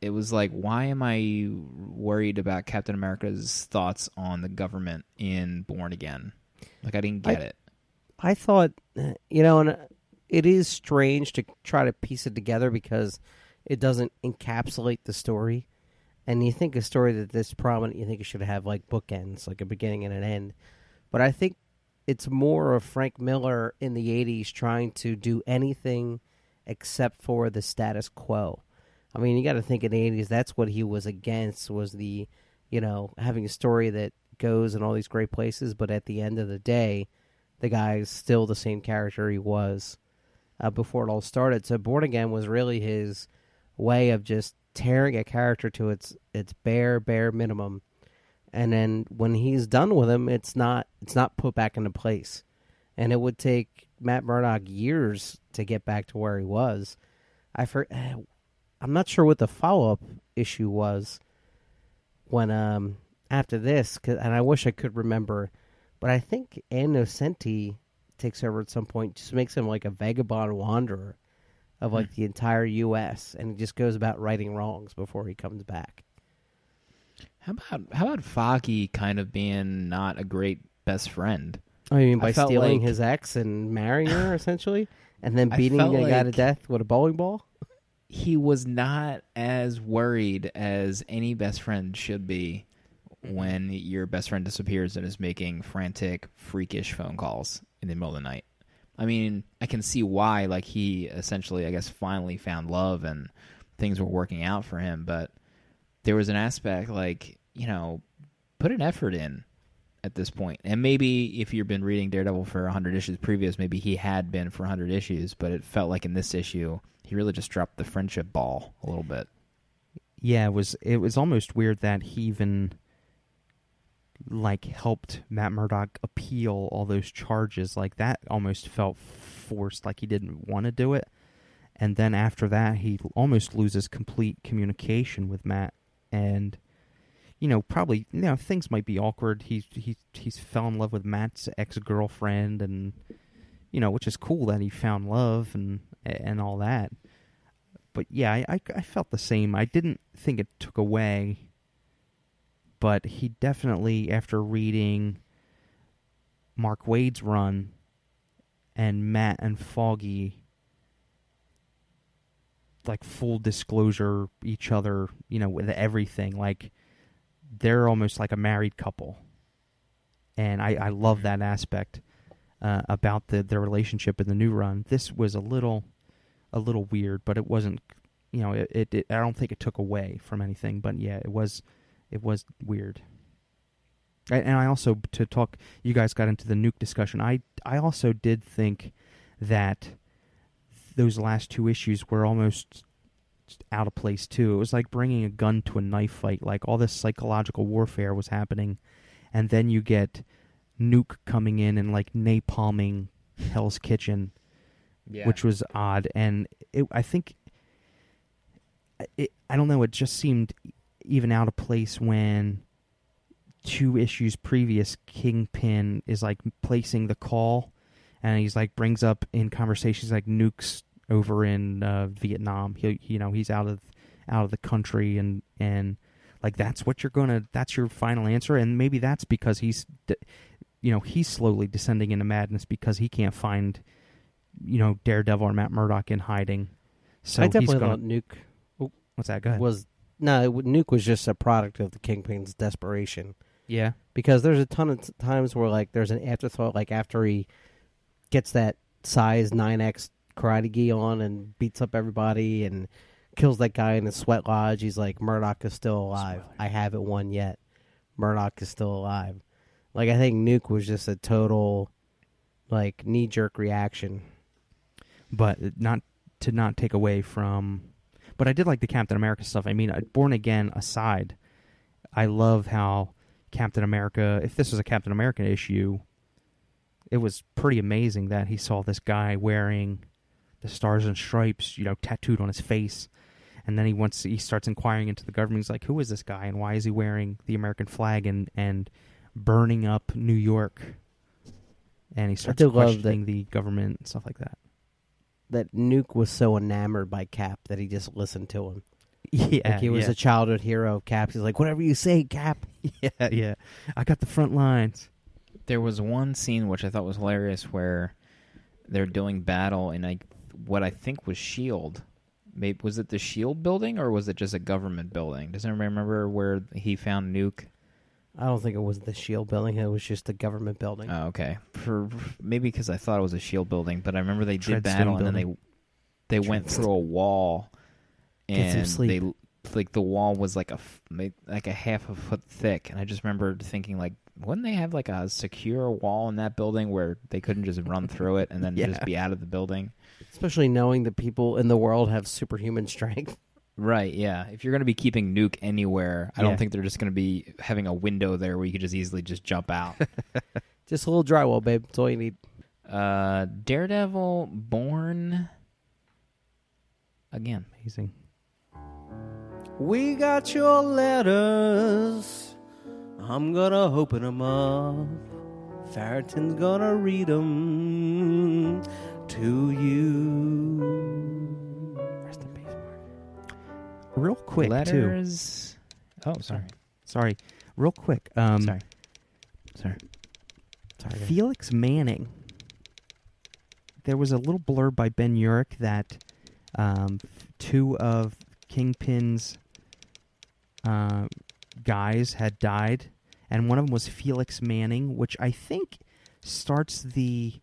it was like, why am I worried about Captain America's thoughts on the government in Born Again? Like, I didn't get I, it. I thought, you know, and it is strange to try to piece it together because it doesn't encapsulate the story. And you think a story that this prominent, you think it should have, like, bookends, like a beginning and an end. But I think it's more of Frank Miller in the eighties trying to do anything except for the status quo. I mean, you got to think in the eighties, that's what he was against, was the, you know, having a story that goes in all these great places, but at the end of the day, the guy is still the same character he was uh, before it all started. So Born Again was really his way of just tearing a character to its its bare, bare minimum. And then when he's done with him, it's not it's not put back into place. And it would take Matt Murdock years to get back to where he was. I for, I'm not sure what the follow-up issue was when um, after this, cause, and I wish I could remember, but I think Innocenti takes over at some point, just makes him like a vagabond wanderer of like mm. the entire U S, and he just goes about righting wrongs before he comes back. How about how about Foggy kind of being not a great best friend? Oh, you mean by stealing like... his ex and marrying her, essentially? And then beating a like guy to death with a bowling ball? He was not as worried as any best friend should be when your best friend disappears and is making frantic, freakish phone calls in the middle of the night. I mean, I can see why, like, he essentially, I guess, finally found love and things were working out for him, but there was an aspect like, you know, put an effort in at this point. And maybe if you've been reading Daredevil for one hundred issues previous, maybe he had been for one hundred issues, but it felt like in this issue, he really just dropped the friendship ball a little bit. Yeah, it was, it was almost weird that he even, like, helped Matt Murdock appeal all those charges. Like, that almost felt forced, like he didn't want to do it. And then after that, he almost loses complete communication with Matt. And, you know, probably, you know, things might be awkward. He he he's fell in love with Matt's ex-girlfriend, and, you know, which is cool that he found love and and all that. But yeah, I, I, I felt the same. I didn't think it took away, but he definitely, after reading Mark Waid's run and Matt and Foggy, like, full disclosure each other, you know, with everything. Like, they're almost like a married couple. And I, I love that aspect uh, about the their relationship in the new run. This was a little a little weird, but it wasn't, you know, it, it, it I don't think it took away from anything, but yeah, it was it was weird. And I also, to talk, you guys got into the Nuke discussion. I I also did think that those last two issues were almost out of place, too. It was like bringing a gun to a knife fight. Like, all this psychological warfare was happening, and then you get Nuke coming in and, like, napalming Hell's Kitchen, yeah. Which was odd. And it, I think, it, I don't know, it just seemed even out of place when two issues previous, Kingpin is, like, placing the call. And he's like, brings up in conversations like Nuke's over in uh, Vietnam. He, you know, he's out of out of the country, and, and like that's what you're gonna. That's your final answer, and maybe that's because he's, you know, he's slowly descending into madness because he can't find, you know, Daredevil or Matt Murdock in hiding. So I definitely he's gonna, thought Nuke. Oh, what's that? Go ahead. Was no Nuke was just a product of the Kingpin's desperation. Yeah, because there's a ton of times where like there's an afterthought, like after he gets that size nine X karate gi on and beats up everybody and kills that guy in the sweat lodge. He's like, Murdock is still alive. Spoiler. I haven't won yet. Murdock is still alive. Like, I think Nuke was just a total, like, knee-jerk reaction. But not to not take away from... But I did like the Captain America stuff. I mean, Born Again aside, I love how Captain America... If this was a Captain America issue... It was pretty amazing that he saw this guy wearing the stars and stripes, you know, tattooed on his face. And then he wants to, he starts inquiring into the government. He's like, who is this guy and why is he wearing the American flag and, and burning up New York? And he starts questioning the government and stuff like that. That Nuke was so enamored by Cap that he just listened to him. Yeah, like he was yeah. a childhood hero. Cap, he's like, whatever you say, Cap. Yeah, yeah. I got the front lines. There was one scene which I thought was hilarious where they're doing battle in I, what I think was S H I E L D. Maybe, was it the S H I E L D building or was it just a government building? Does anybody remember where he found Nuke? I don't think it was the S H I E L D building. It was just the government building. Oh, okay. For, maybe because I thought it was a S H I E L D building, but I remember they did battle building. and then they they Treadstone. went through a wall. And they, like, the wall was like a like a half a foot thick, and I just remember thinking, like, wouldn't they have like a secure wall in that building where they couldn't just run through it and then yeah. just be out of the building? Especially knowing that people in the world have superhuman strength. Right? Yeah. If you're going to be keeping Nuke anywhere, I yeah. don't think they're just going to be having a window there where you could just easily just jump out. Just a little drywall, babe. That's all you need. Uh, Daredevil, Born Again, amazing. We got your letters. I'm gonna open them up. Farrington's gonna read them to you. Where's the bass mark? Real quick, letters. Too. Oh, sorry. Sorry. Real quick. Um, sorry. Sorry. Sorry. Felix Manning. There was a little blurb by Ben Urich that um, two of Kingpin's Uh, guys had died, and one of them was Felix Manning, which I think starts the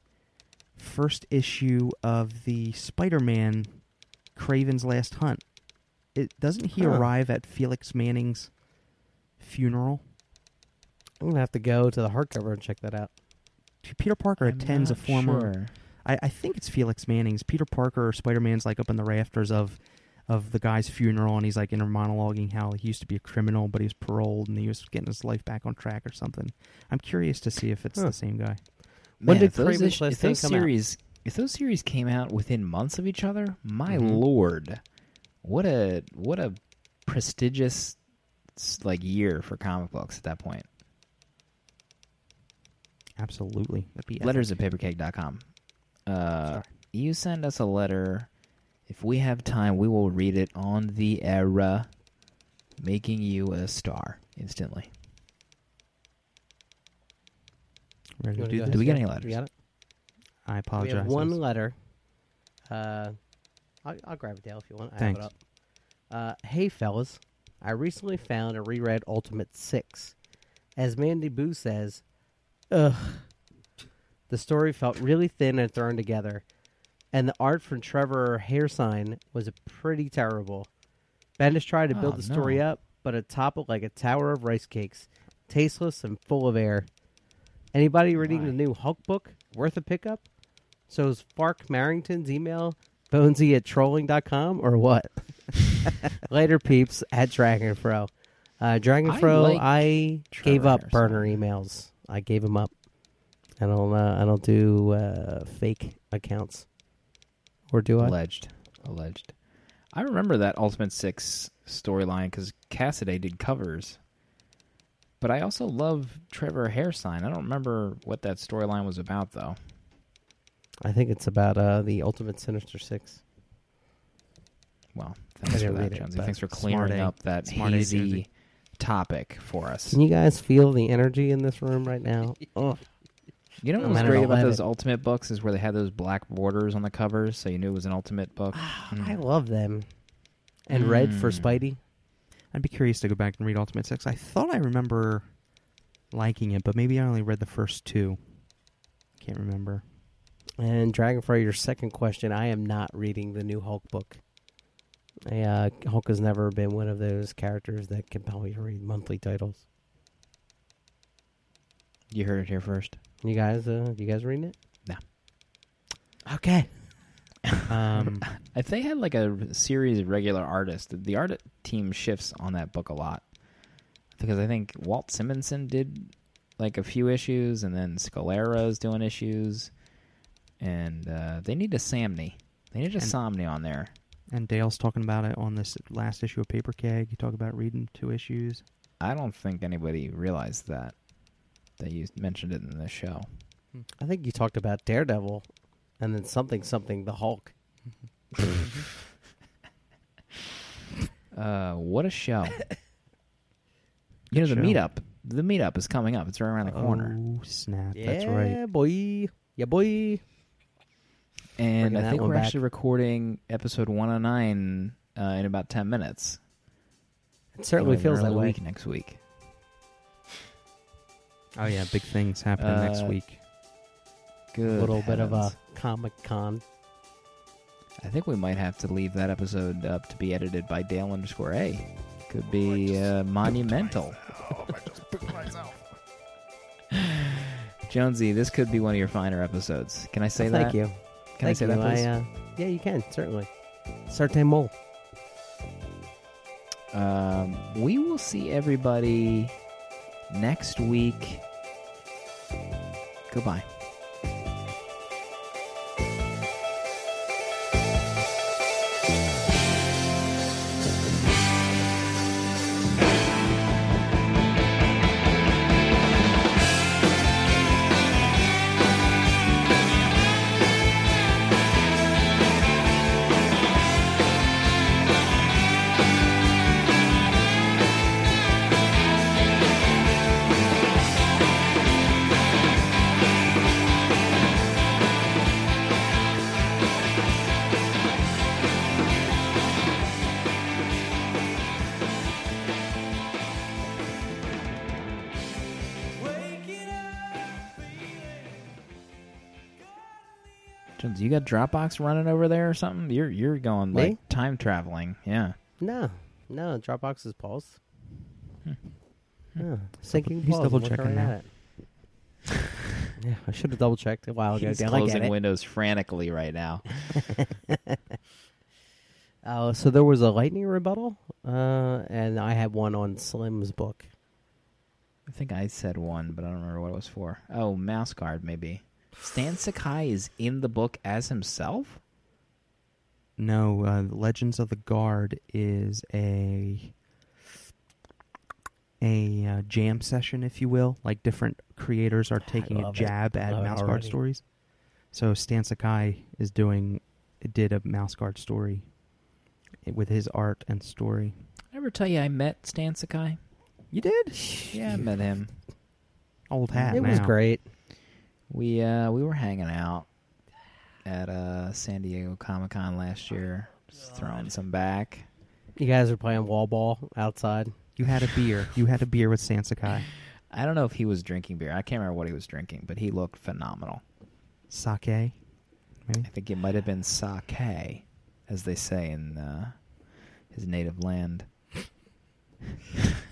first issue of the Spider-Man Kraven's Last Hunt. It doesn't he huh. arrive at Felix Manning's funeral? I'm gonna have to go to the hardcover and check that out. Peter Parker I'm attends a former. Sure. I, I think it's Felix Manning's. Peter Parker or Spider-Man's like up in the rafters of. of the guy's funeral, and he's like inner monologuing how he used to be a criminal, but he was paroled, and he was getting his life back on track or something. I'm curious to see if it's huh. the same guy. When Man, did Kraven's Last Hunt come series, out? If those series came out within months of each other, my mm-hmm. lord, what a what a prestigious like year for comic books at that point. Absolutely. That'd be letters epic. At papercake dot com. Uh, you send us a letter. If we have time, we will read it on the era, making you a star instantly. Ready to do this? Do we get any letters? We got it? I apologize. We have one letter. Uh, I'll, I'll grab it, Dale, if you want. I Thanks. Have it up. Uh, hey, fellas. I recently found and reread Ultimate six. As Mandy Boo says, ugh. The story felt really thin and thrown together. And the art from Trevor Hairsign was pretty terrible. Bendis tried to build oh, the story no. up, but it toppled like a tower of rice cakes, tasteless and full of air. Anybody reading Why? the new Hulk book? Worth a pickup? So is Fark Marrington's email bonesy at trolling dot com or what? Later, peeps, at Dragonfro. Uh, Dragonfro, I, like I gave up Hairsign. burner emails. I gave them up. I don't, uh, I don't do uh, fake accounts. Or do I? Alleged. Alleged. I remember that Ultimate six storyline because Cassidy did covers. But I also love Trevor Hairsign. I don't remember what that storyline was about, though. I think it's about uh, the Ultimate Sinister Six. Well, thanks for that, Jonesy. Thanks for clearing up that hazy topic for us. Can you guys feel the energy in this room right now? Oh. You know what was great about those Ultimate books is where they had those black borders on the covers, so you knew it was an Ultimate book. Oh, mm. I love them. And mm. red for Spidey. I'd be curious to go back and read Ultimate six. I thought I remember liking it, but maybe I only read the first two. Can't remember. And Dragonfire, your second question, I am not reading the new Hulk book. I, uh, Hulk has never been one of those characters that compel you to read monthly titles. You heard it here first. You guys, uh, you guys reading it? No. Okay. Um, if they had like a series of regular artists, the art team shifts on that book a lot because I think Walt Simonson did like a few issues, and then Scalera's doing issues, and uh, they need a Samney. They need a Somni on there. And Dale's talking about it on this last issue of Paper Keg. You talk about reading two issues. I don't think anybody realized that. That you mentioned it in the show. I think you talked about Daredevil and then something, something, the Hulk. Uh, what a show. You know, the show. meetup. The meetup is coming up. It's right around the corner. Oh, snap. Yeah, that's right. Yeah, boy. Yeah, boy. And Bringing I think we're back. actually recording episode one oh nine uh, in about ten minutes. It certainly feels like a week next week. Oh, yeah. Big things happening uh, next week. Good. A little heavens. bit of a Comic-Con. I think we might have to leave that episode up to be edited by Dale underscore A. Could be uh, monumental. I just pooped myself. Jonesy, this could be one of your finer episodes. Can I say well, that? Thank you. Can thank I say you. that, please? I, uh, yeah, you can, certainly. Certain mole. Um, we will see everybody next week. Goodbye. You got Dropbox running over there or something? You're you're going Me? like time traveling, yeah. No, no, Dropbox is paused. Hmm. No, sinking. He's double checking that. Yeah, I should have double checked a while ago. He's closing like windows frantically right now. Oh, uh, so there was a lightning rebuttal, uh, and I had one on Slim's book. I think I said one, but I don't remember what it was for. Oh, mouse guard maybe. Stan Sakai is in the book as himself? No, uh, Legends of the Guard is a a uh, jam session, if you will. Like different creators are taking a jab it. at love Mouse Guard stories. So Stan Sakai is doing did a Mouse Guard story with his art and story. Did I ever tell you I met Stan Sakai? You did? Yeah, I met him. Old hat. It now. was great. We uh, we were hanging out at uh, San Diego Comic-Con last year, just throwing some back. You guys were playing wall ball outside. You had a beer. You had a beer with Stan Sakai. I don't know if he was drinking beer. I can't remember what he was drinking, but he looked phenomenal. Sake? Maybe? I think it might have been sake, as they say in uh, his native land.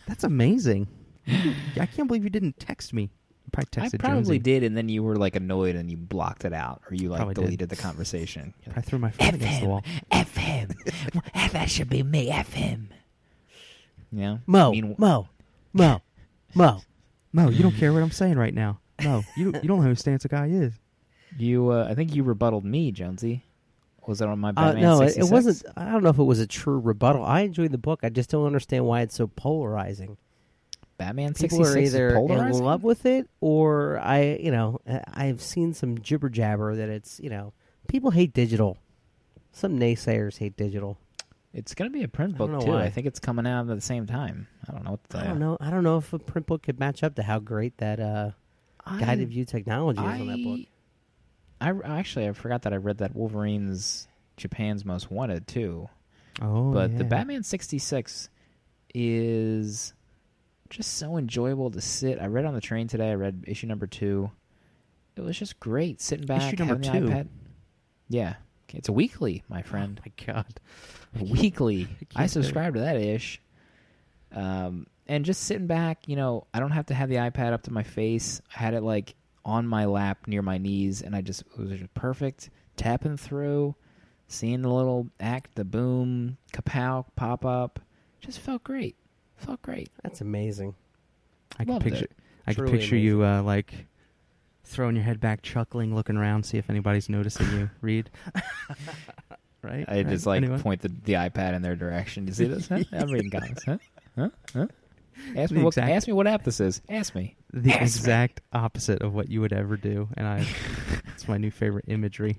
That's amazing. I can't believe you didn't text me. Probably I probably Jonesy. did, and then you were like annoyed, and you blocked it out, or you like probably deleted did. the conversation. Like, I threw my phone F against him, the wall. F him, F that should be me. F him. Yeah, Mo, I mean, Mo, Mo, Mo, Mo. You don't care what I'm saying right now, Mo. You you don't know who Stan Sakai is. You, uh, I think you rebutted me, Jonesy. Was that on my Batman uh, no, sixty-six? No, it wasn't. I don't know if it was a true rebuttal. I enjoyed the book. I just don't understand why it's so polarizing. Batman sixty-six people are either in love with it, or I, you know, I've seen some jibber jabber that it's, you know, people hate digital. Some naysayers hate digital. It's going to be a print book too. Why. I think it's coming out at the same time. I don't know. What the, I don't know. I don't know if a print book could match up to how great that uh, I, guided view technology I, is on that book. I actually I forgot that I read that Wolverine's Japan's Most Wanted too. Oh, but yeah. The Batman sixty-six is just so enjoyable to sit. I read on the train today. I read issue number two. It was just great sitting back. Issue number having two. The iPad. Yeah, it's a weekly, my friend. Oh my God, a weekly. I, I subscribe to that ish. Um, and just sitting back, you know, I don't have to have the iPad up to my face. I had it like on my lap, near my knees, and I just it was just perfect. Tapping through, seeing the little act, the boom, kapow, pop up, just felt great. Felt great. That's amazing. I can picture. It. I can picture amazing. you uh, like throwing your head back, chuckling, looking around, see if anybody's noticing you. Read, right? I right? just like Anyone? point the, the iPad in their direction. You see this? Huh? I'm reading comics. Huh? Huh? Huh? Ask the me. Exact, what, ask me what app this is. Ask me. The ask exact me. opposite of what you would ever do, and I. It's my new favorite imagery.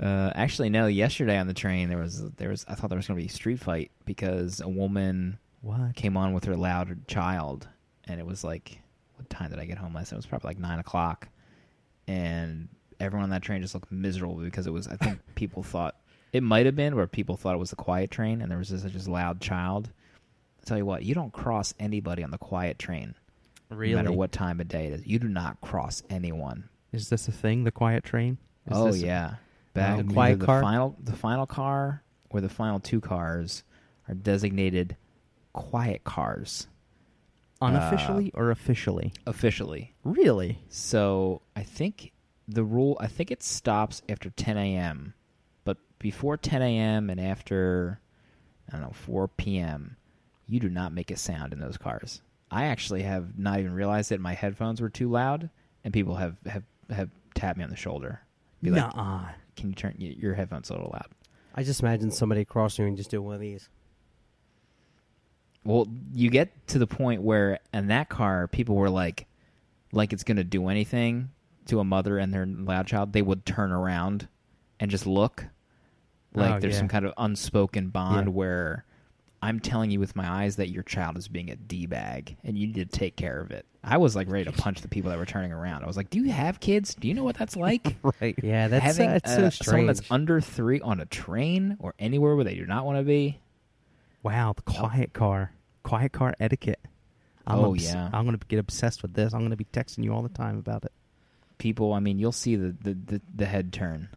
Uh, actually, no. Yesterday on the train, there was there was I thought there was going to be a street fight because a woman what? came on with her loud child, and it was like, what time did I get home last night? It was probably like nine o'clock, and everyone on that train just looked miserable because it was. I think people thought it might have been where people thought it was the quiet train, and there was such a loud child. I tell you what, you don't cross anybody on the quiet train, really, no matter what time of day it is. You do not cross anyone. Is this a thing? The quiet train? Is oh this yeah. A- Back, the quiet car? The final, the final car or the final two cars are designated quiet cars. Unofficially uh, or officially? Officially. Really? So I think the rule, I think it stops after ten a.m. But before ten a.m. and after, I don't know, four p.m., you do not make a sound in those cars. I actually have not even realized that my headphones were too loud, and people have, have, have tapped me on the shoulder. Be like, nuh-uh. Can you turn your headphones a little loud? I just imagine somebody crossing you and just doing one of these. Well, you get to the point where in that car, people were like, like it's going to do anything to a mother and their loud child. They would turn around and just look like oh, there's yeah. some kind of unspoken bond yeah. where I'm telling you with my eyes that your child is being a D-bag and you need to take care of it. I was like ready to punch the people that were turning around. I was like, do you have kids? Do you know what that's like? Right. Yeah, that's, Having, uh, that's uh, so strange. Someone that's under three on a train or anywhere where they do not want to be. Wow, the quiet oh. car. Quiet car etiquette. I'm oh, obs- yeah. I'm going to get obsessed with this. I'm going to be texting you all the time about it. People, I mean, you'll see the, the, the, the head turn.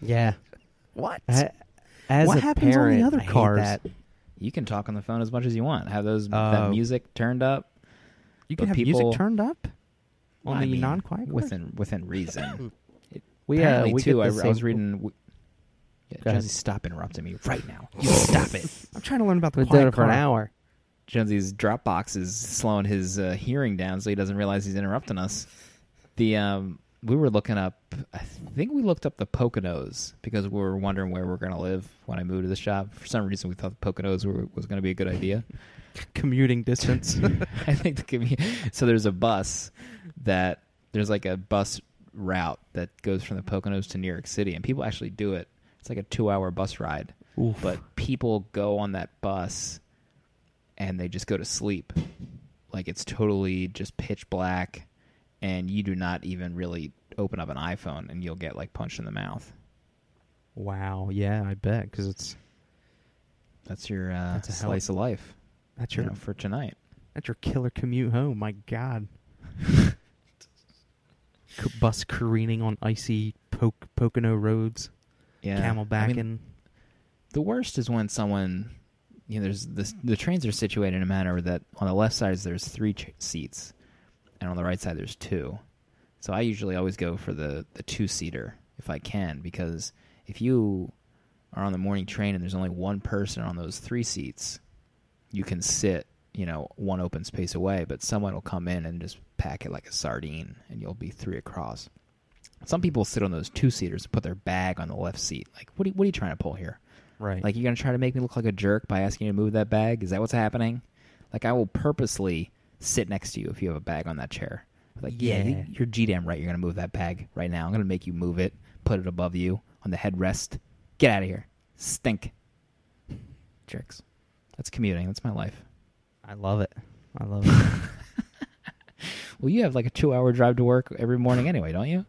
Yeah. What? I, as what a happens parent, on the other cars? You can talk on the phone as much as you want. Have those uh, that music turned up. You can but have people, music turned up on the non-quiet within within reason. It, we uh, we too. I, I was reading. We, yeah, Jonesy, stop interrupting me right now. You stop it. I'm trying to learn about the We've quiet done it for car. An hour. Jonesy's Dropbox is slowing his uh, hearing down, so he doesn't realize he's interrupting us. The um, we were looking up. I think we looked up the Poconos because we were wondering where we we're going to live when I moved to this job. For some reason, we thought the Poconos were, was going to be a good idea. Commuting distance. I think the commu- so there's a bus that there's like a bus route that goes from the Poconos to New York City, and people actually do it. It's like a two-hour bus ride. Oof. But people go on that bus and they just go to sleep. Like it's totally just pitch black, and you do not even really open up an iPhone, and you'll get like punched in the mouth. Wow. Yeah, I bet, because it's that's your uh, that's a slice of life. That's your you know, for tonight. That's your killer commute home. My God, bus careening on icy poke, Pocono roads. Yeah, camelbacking. I mean, the worst is when someone, you know, there's this, the trains are situated in a manner that on the left side there's three ch- seats, and on the right side there's two. So I usually always go for the the two seater if I can, because if you are on the morning train and there's only one person on those three seats, you can sit, you know, one open space away, but someone will come in and just pack it like a sardine, and you'll be three across. Some people sit on those two-seaters and put their bag on the left seat. Like, what are, what are you trying to pull here? Right. Like, you're going to try to make me look like a jerk by asking you to move that bag? Is that what's happening? Like, I will purposely sit next to you if you have a bag on that chair. Like, yeah, yeah you're G D M right. You're going to move that bag right now. I'm going to make you move it, put it above you on the headrest. Get out of here. Stink. Jerks. That's commuting. That's my life. I love it. I love it. Well, you have like a two-hour drive to work every morning anyway, don't you?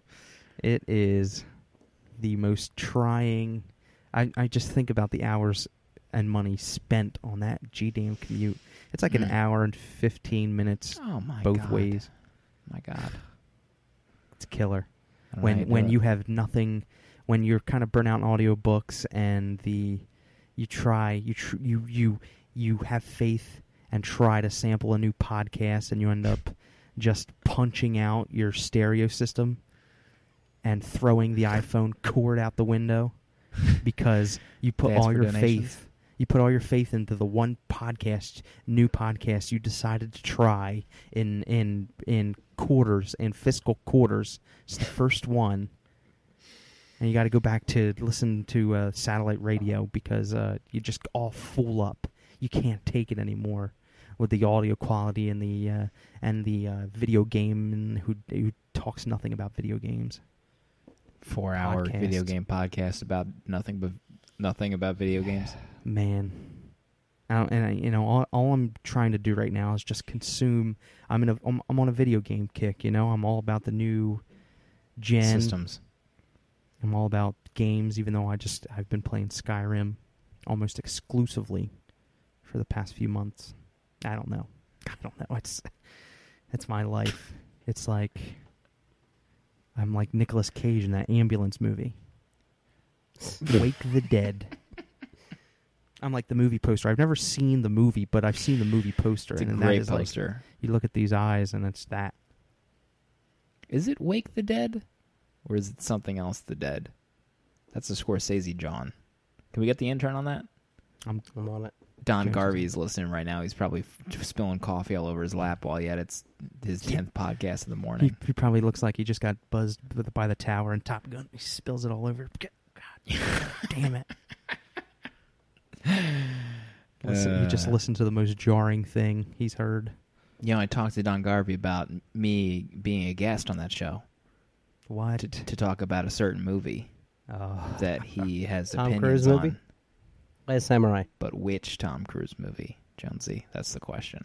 It is the most trying. I, I just think about the hours and money spent on that G-damn commute. It's like mm. an hour and fifteen minutes oh my both God. ways. My God. It's killer. When when you have nothing, when you're kind of burnt out on audiobooks and the... You try, you tr- you you you have faith and try to sample a new podcast, and you end up just punching out your stereo system and throwing the iPhone cord out the window because you put all your donations. faith you put all your faith into the one podcast, new podcast you decided to try in in in quarters in fiscal quarters. It's the first one. And you got to go back to listen to uh, satellite radio because uh, you just all fool up. You can't take it anymore with the audio quality and the uh, and the uh, video game who who talks nothing about video games. four-hour podcast. video game podcast about nothing but nothing about video games. Man. I don't, and I, you know, all, all I'm trying to do right now is just consume. I'm in a, I'm, I'm on a video game kick, you know. I'm all about the new gen systems. I'm all about games, even though I just I've been playing Skyrim almost exclusively for the past few months. I don't know. I don't know. It's that's my life. It's like I'm like Nicolas Cage in that ambulance movie. Wake the Dead. I'm like the movie poster. I've never seen the movie, but I've seen the movie poster. It's a and great that is poster. Like, you look at these eyes, and it's that. Is it Wake the Dead? Or is it something else, The Dead? That's a Scorsese John. Can we get the intern on that? I'm, I'm on it. Don James Garvey's listening right now. He's probably f- spilling coffee all over his lap while he edits his tenth podcast in the morning. He, he probably looks like he just got buzzed by the tower and Top Gun. He spills it all over. God, God damn it. Listen, uh, you just listen to the most jarring thing he's heard. You know, I talked to Don Garvey about me being a guest on that show. Why? To, to talk about a certain movie oh. that he has Tom opinions Cruise on. Movie? Last Samurai. But which Tom Cruise movie, Jonesy? That's the question.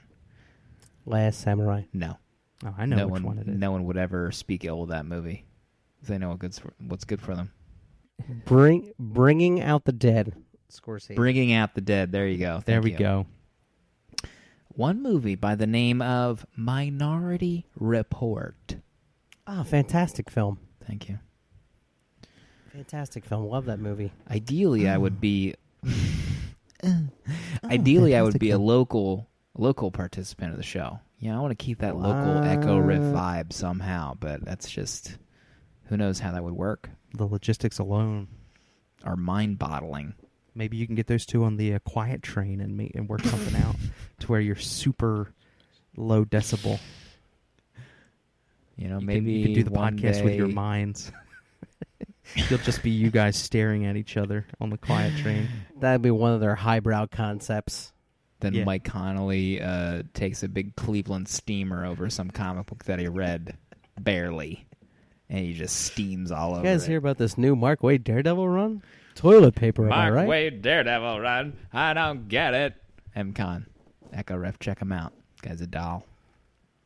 Last Samurai. No. Oh, I know no which one, one it is. No one would ever speak ill of that movie. They know what good's for, what's good for them. Bring Bringing Out the Dead. Scorsese. Bringing Out the Dead. There you go. Thank there we you. go. One movie by the name of Minority Report. Oh, fantastic film. Thank you. Fantastic film. Love that movie. Ideally, oh. I would be... oh, ideally, I would be a local local participant of the show. You know, I want to keep that local uh, Echo Riff vibe somehow, but that's just... Who knows how that would work? The logistics alone are mind-boggling. Maybe you can get those two on the uh, quiet train and meet and work something out to where you're super low decibel. You know, you maybe can, you can do the podcast day... with your minds. You'll just be you guys staring at each other on the quiet train. That'd be one of their highbrow concepts. Then yeah. Mike Connolly uh, takes a big Cleveland steamer over some comic book that he read barely, and he just steams all you over. You guys it. hear about this new Mark Waid Daredevil run? Toilet paper, am I right? Mark Waid Daredevil run. I don't get it. M-Con. Echo Ref, check him out. This guy's a doll.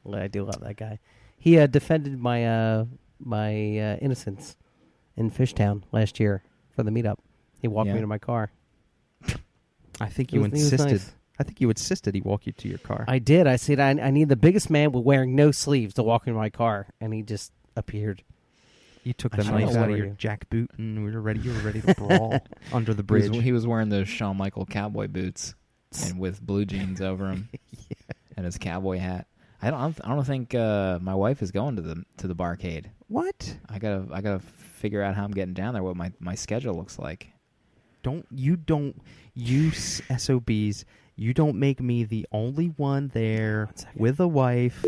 Well, I do love that guy. He uh, defended my uh, my uh, innocence in Fishtown last year for the meetup. He walked yeah. me to my car. I think you was, insisted. Nice. I think you insisted he walk you to your car. I did. I said, I, I need the biggest man with wearing no sleeves to walk into my car, and he just appeared. You took the knife out of your jack boot, and we were ready. You were ready to brawl under the bridge. He was, he was wearing those Shawn Michael cowboy boots, and with blue jeans over him, yeah. and his cowboy hat. I don't. I don't think uh, my wife is going to the to the barcade. What? I gotta. I gotta figure out how I'm getting down there. What my, my schedule looks like. Don't you don't you S O Bs. You don't make me the only one there with a wife.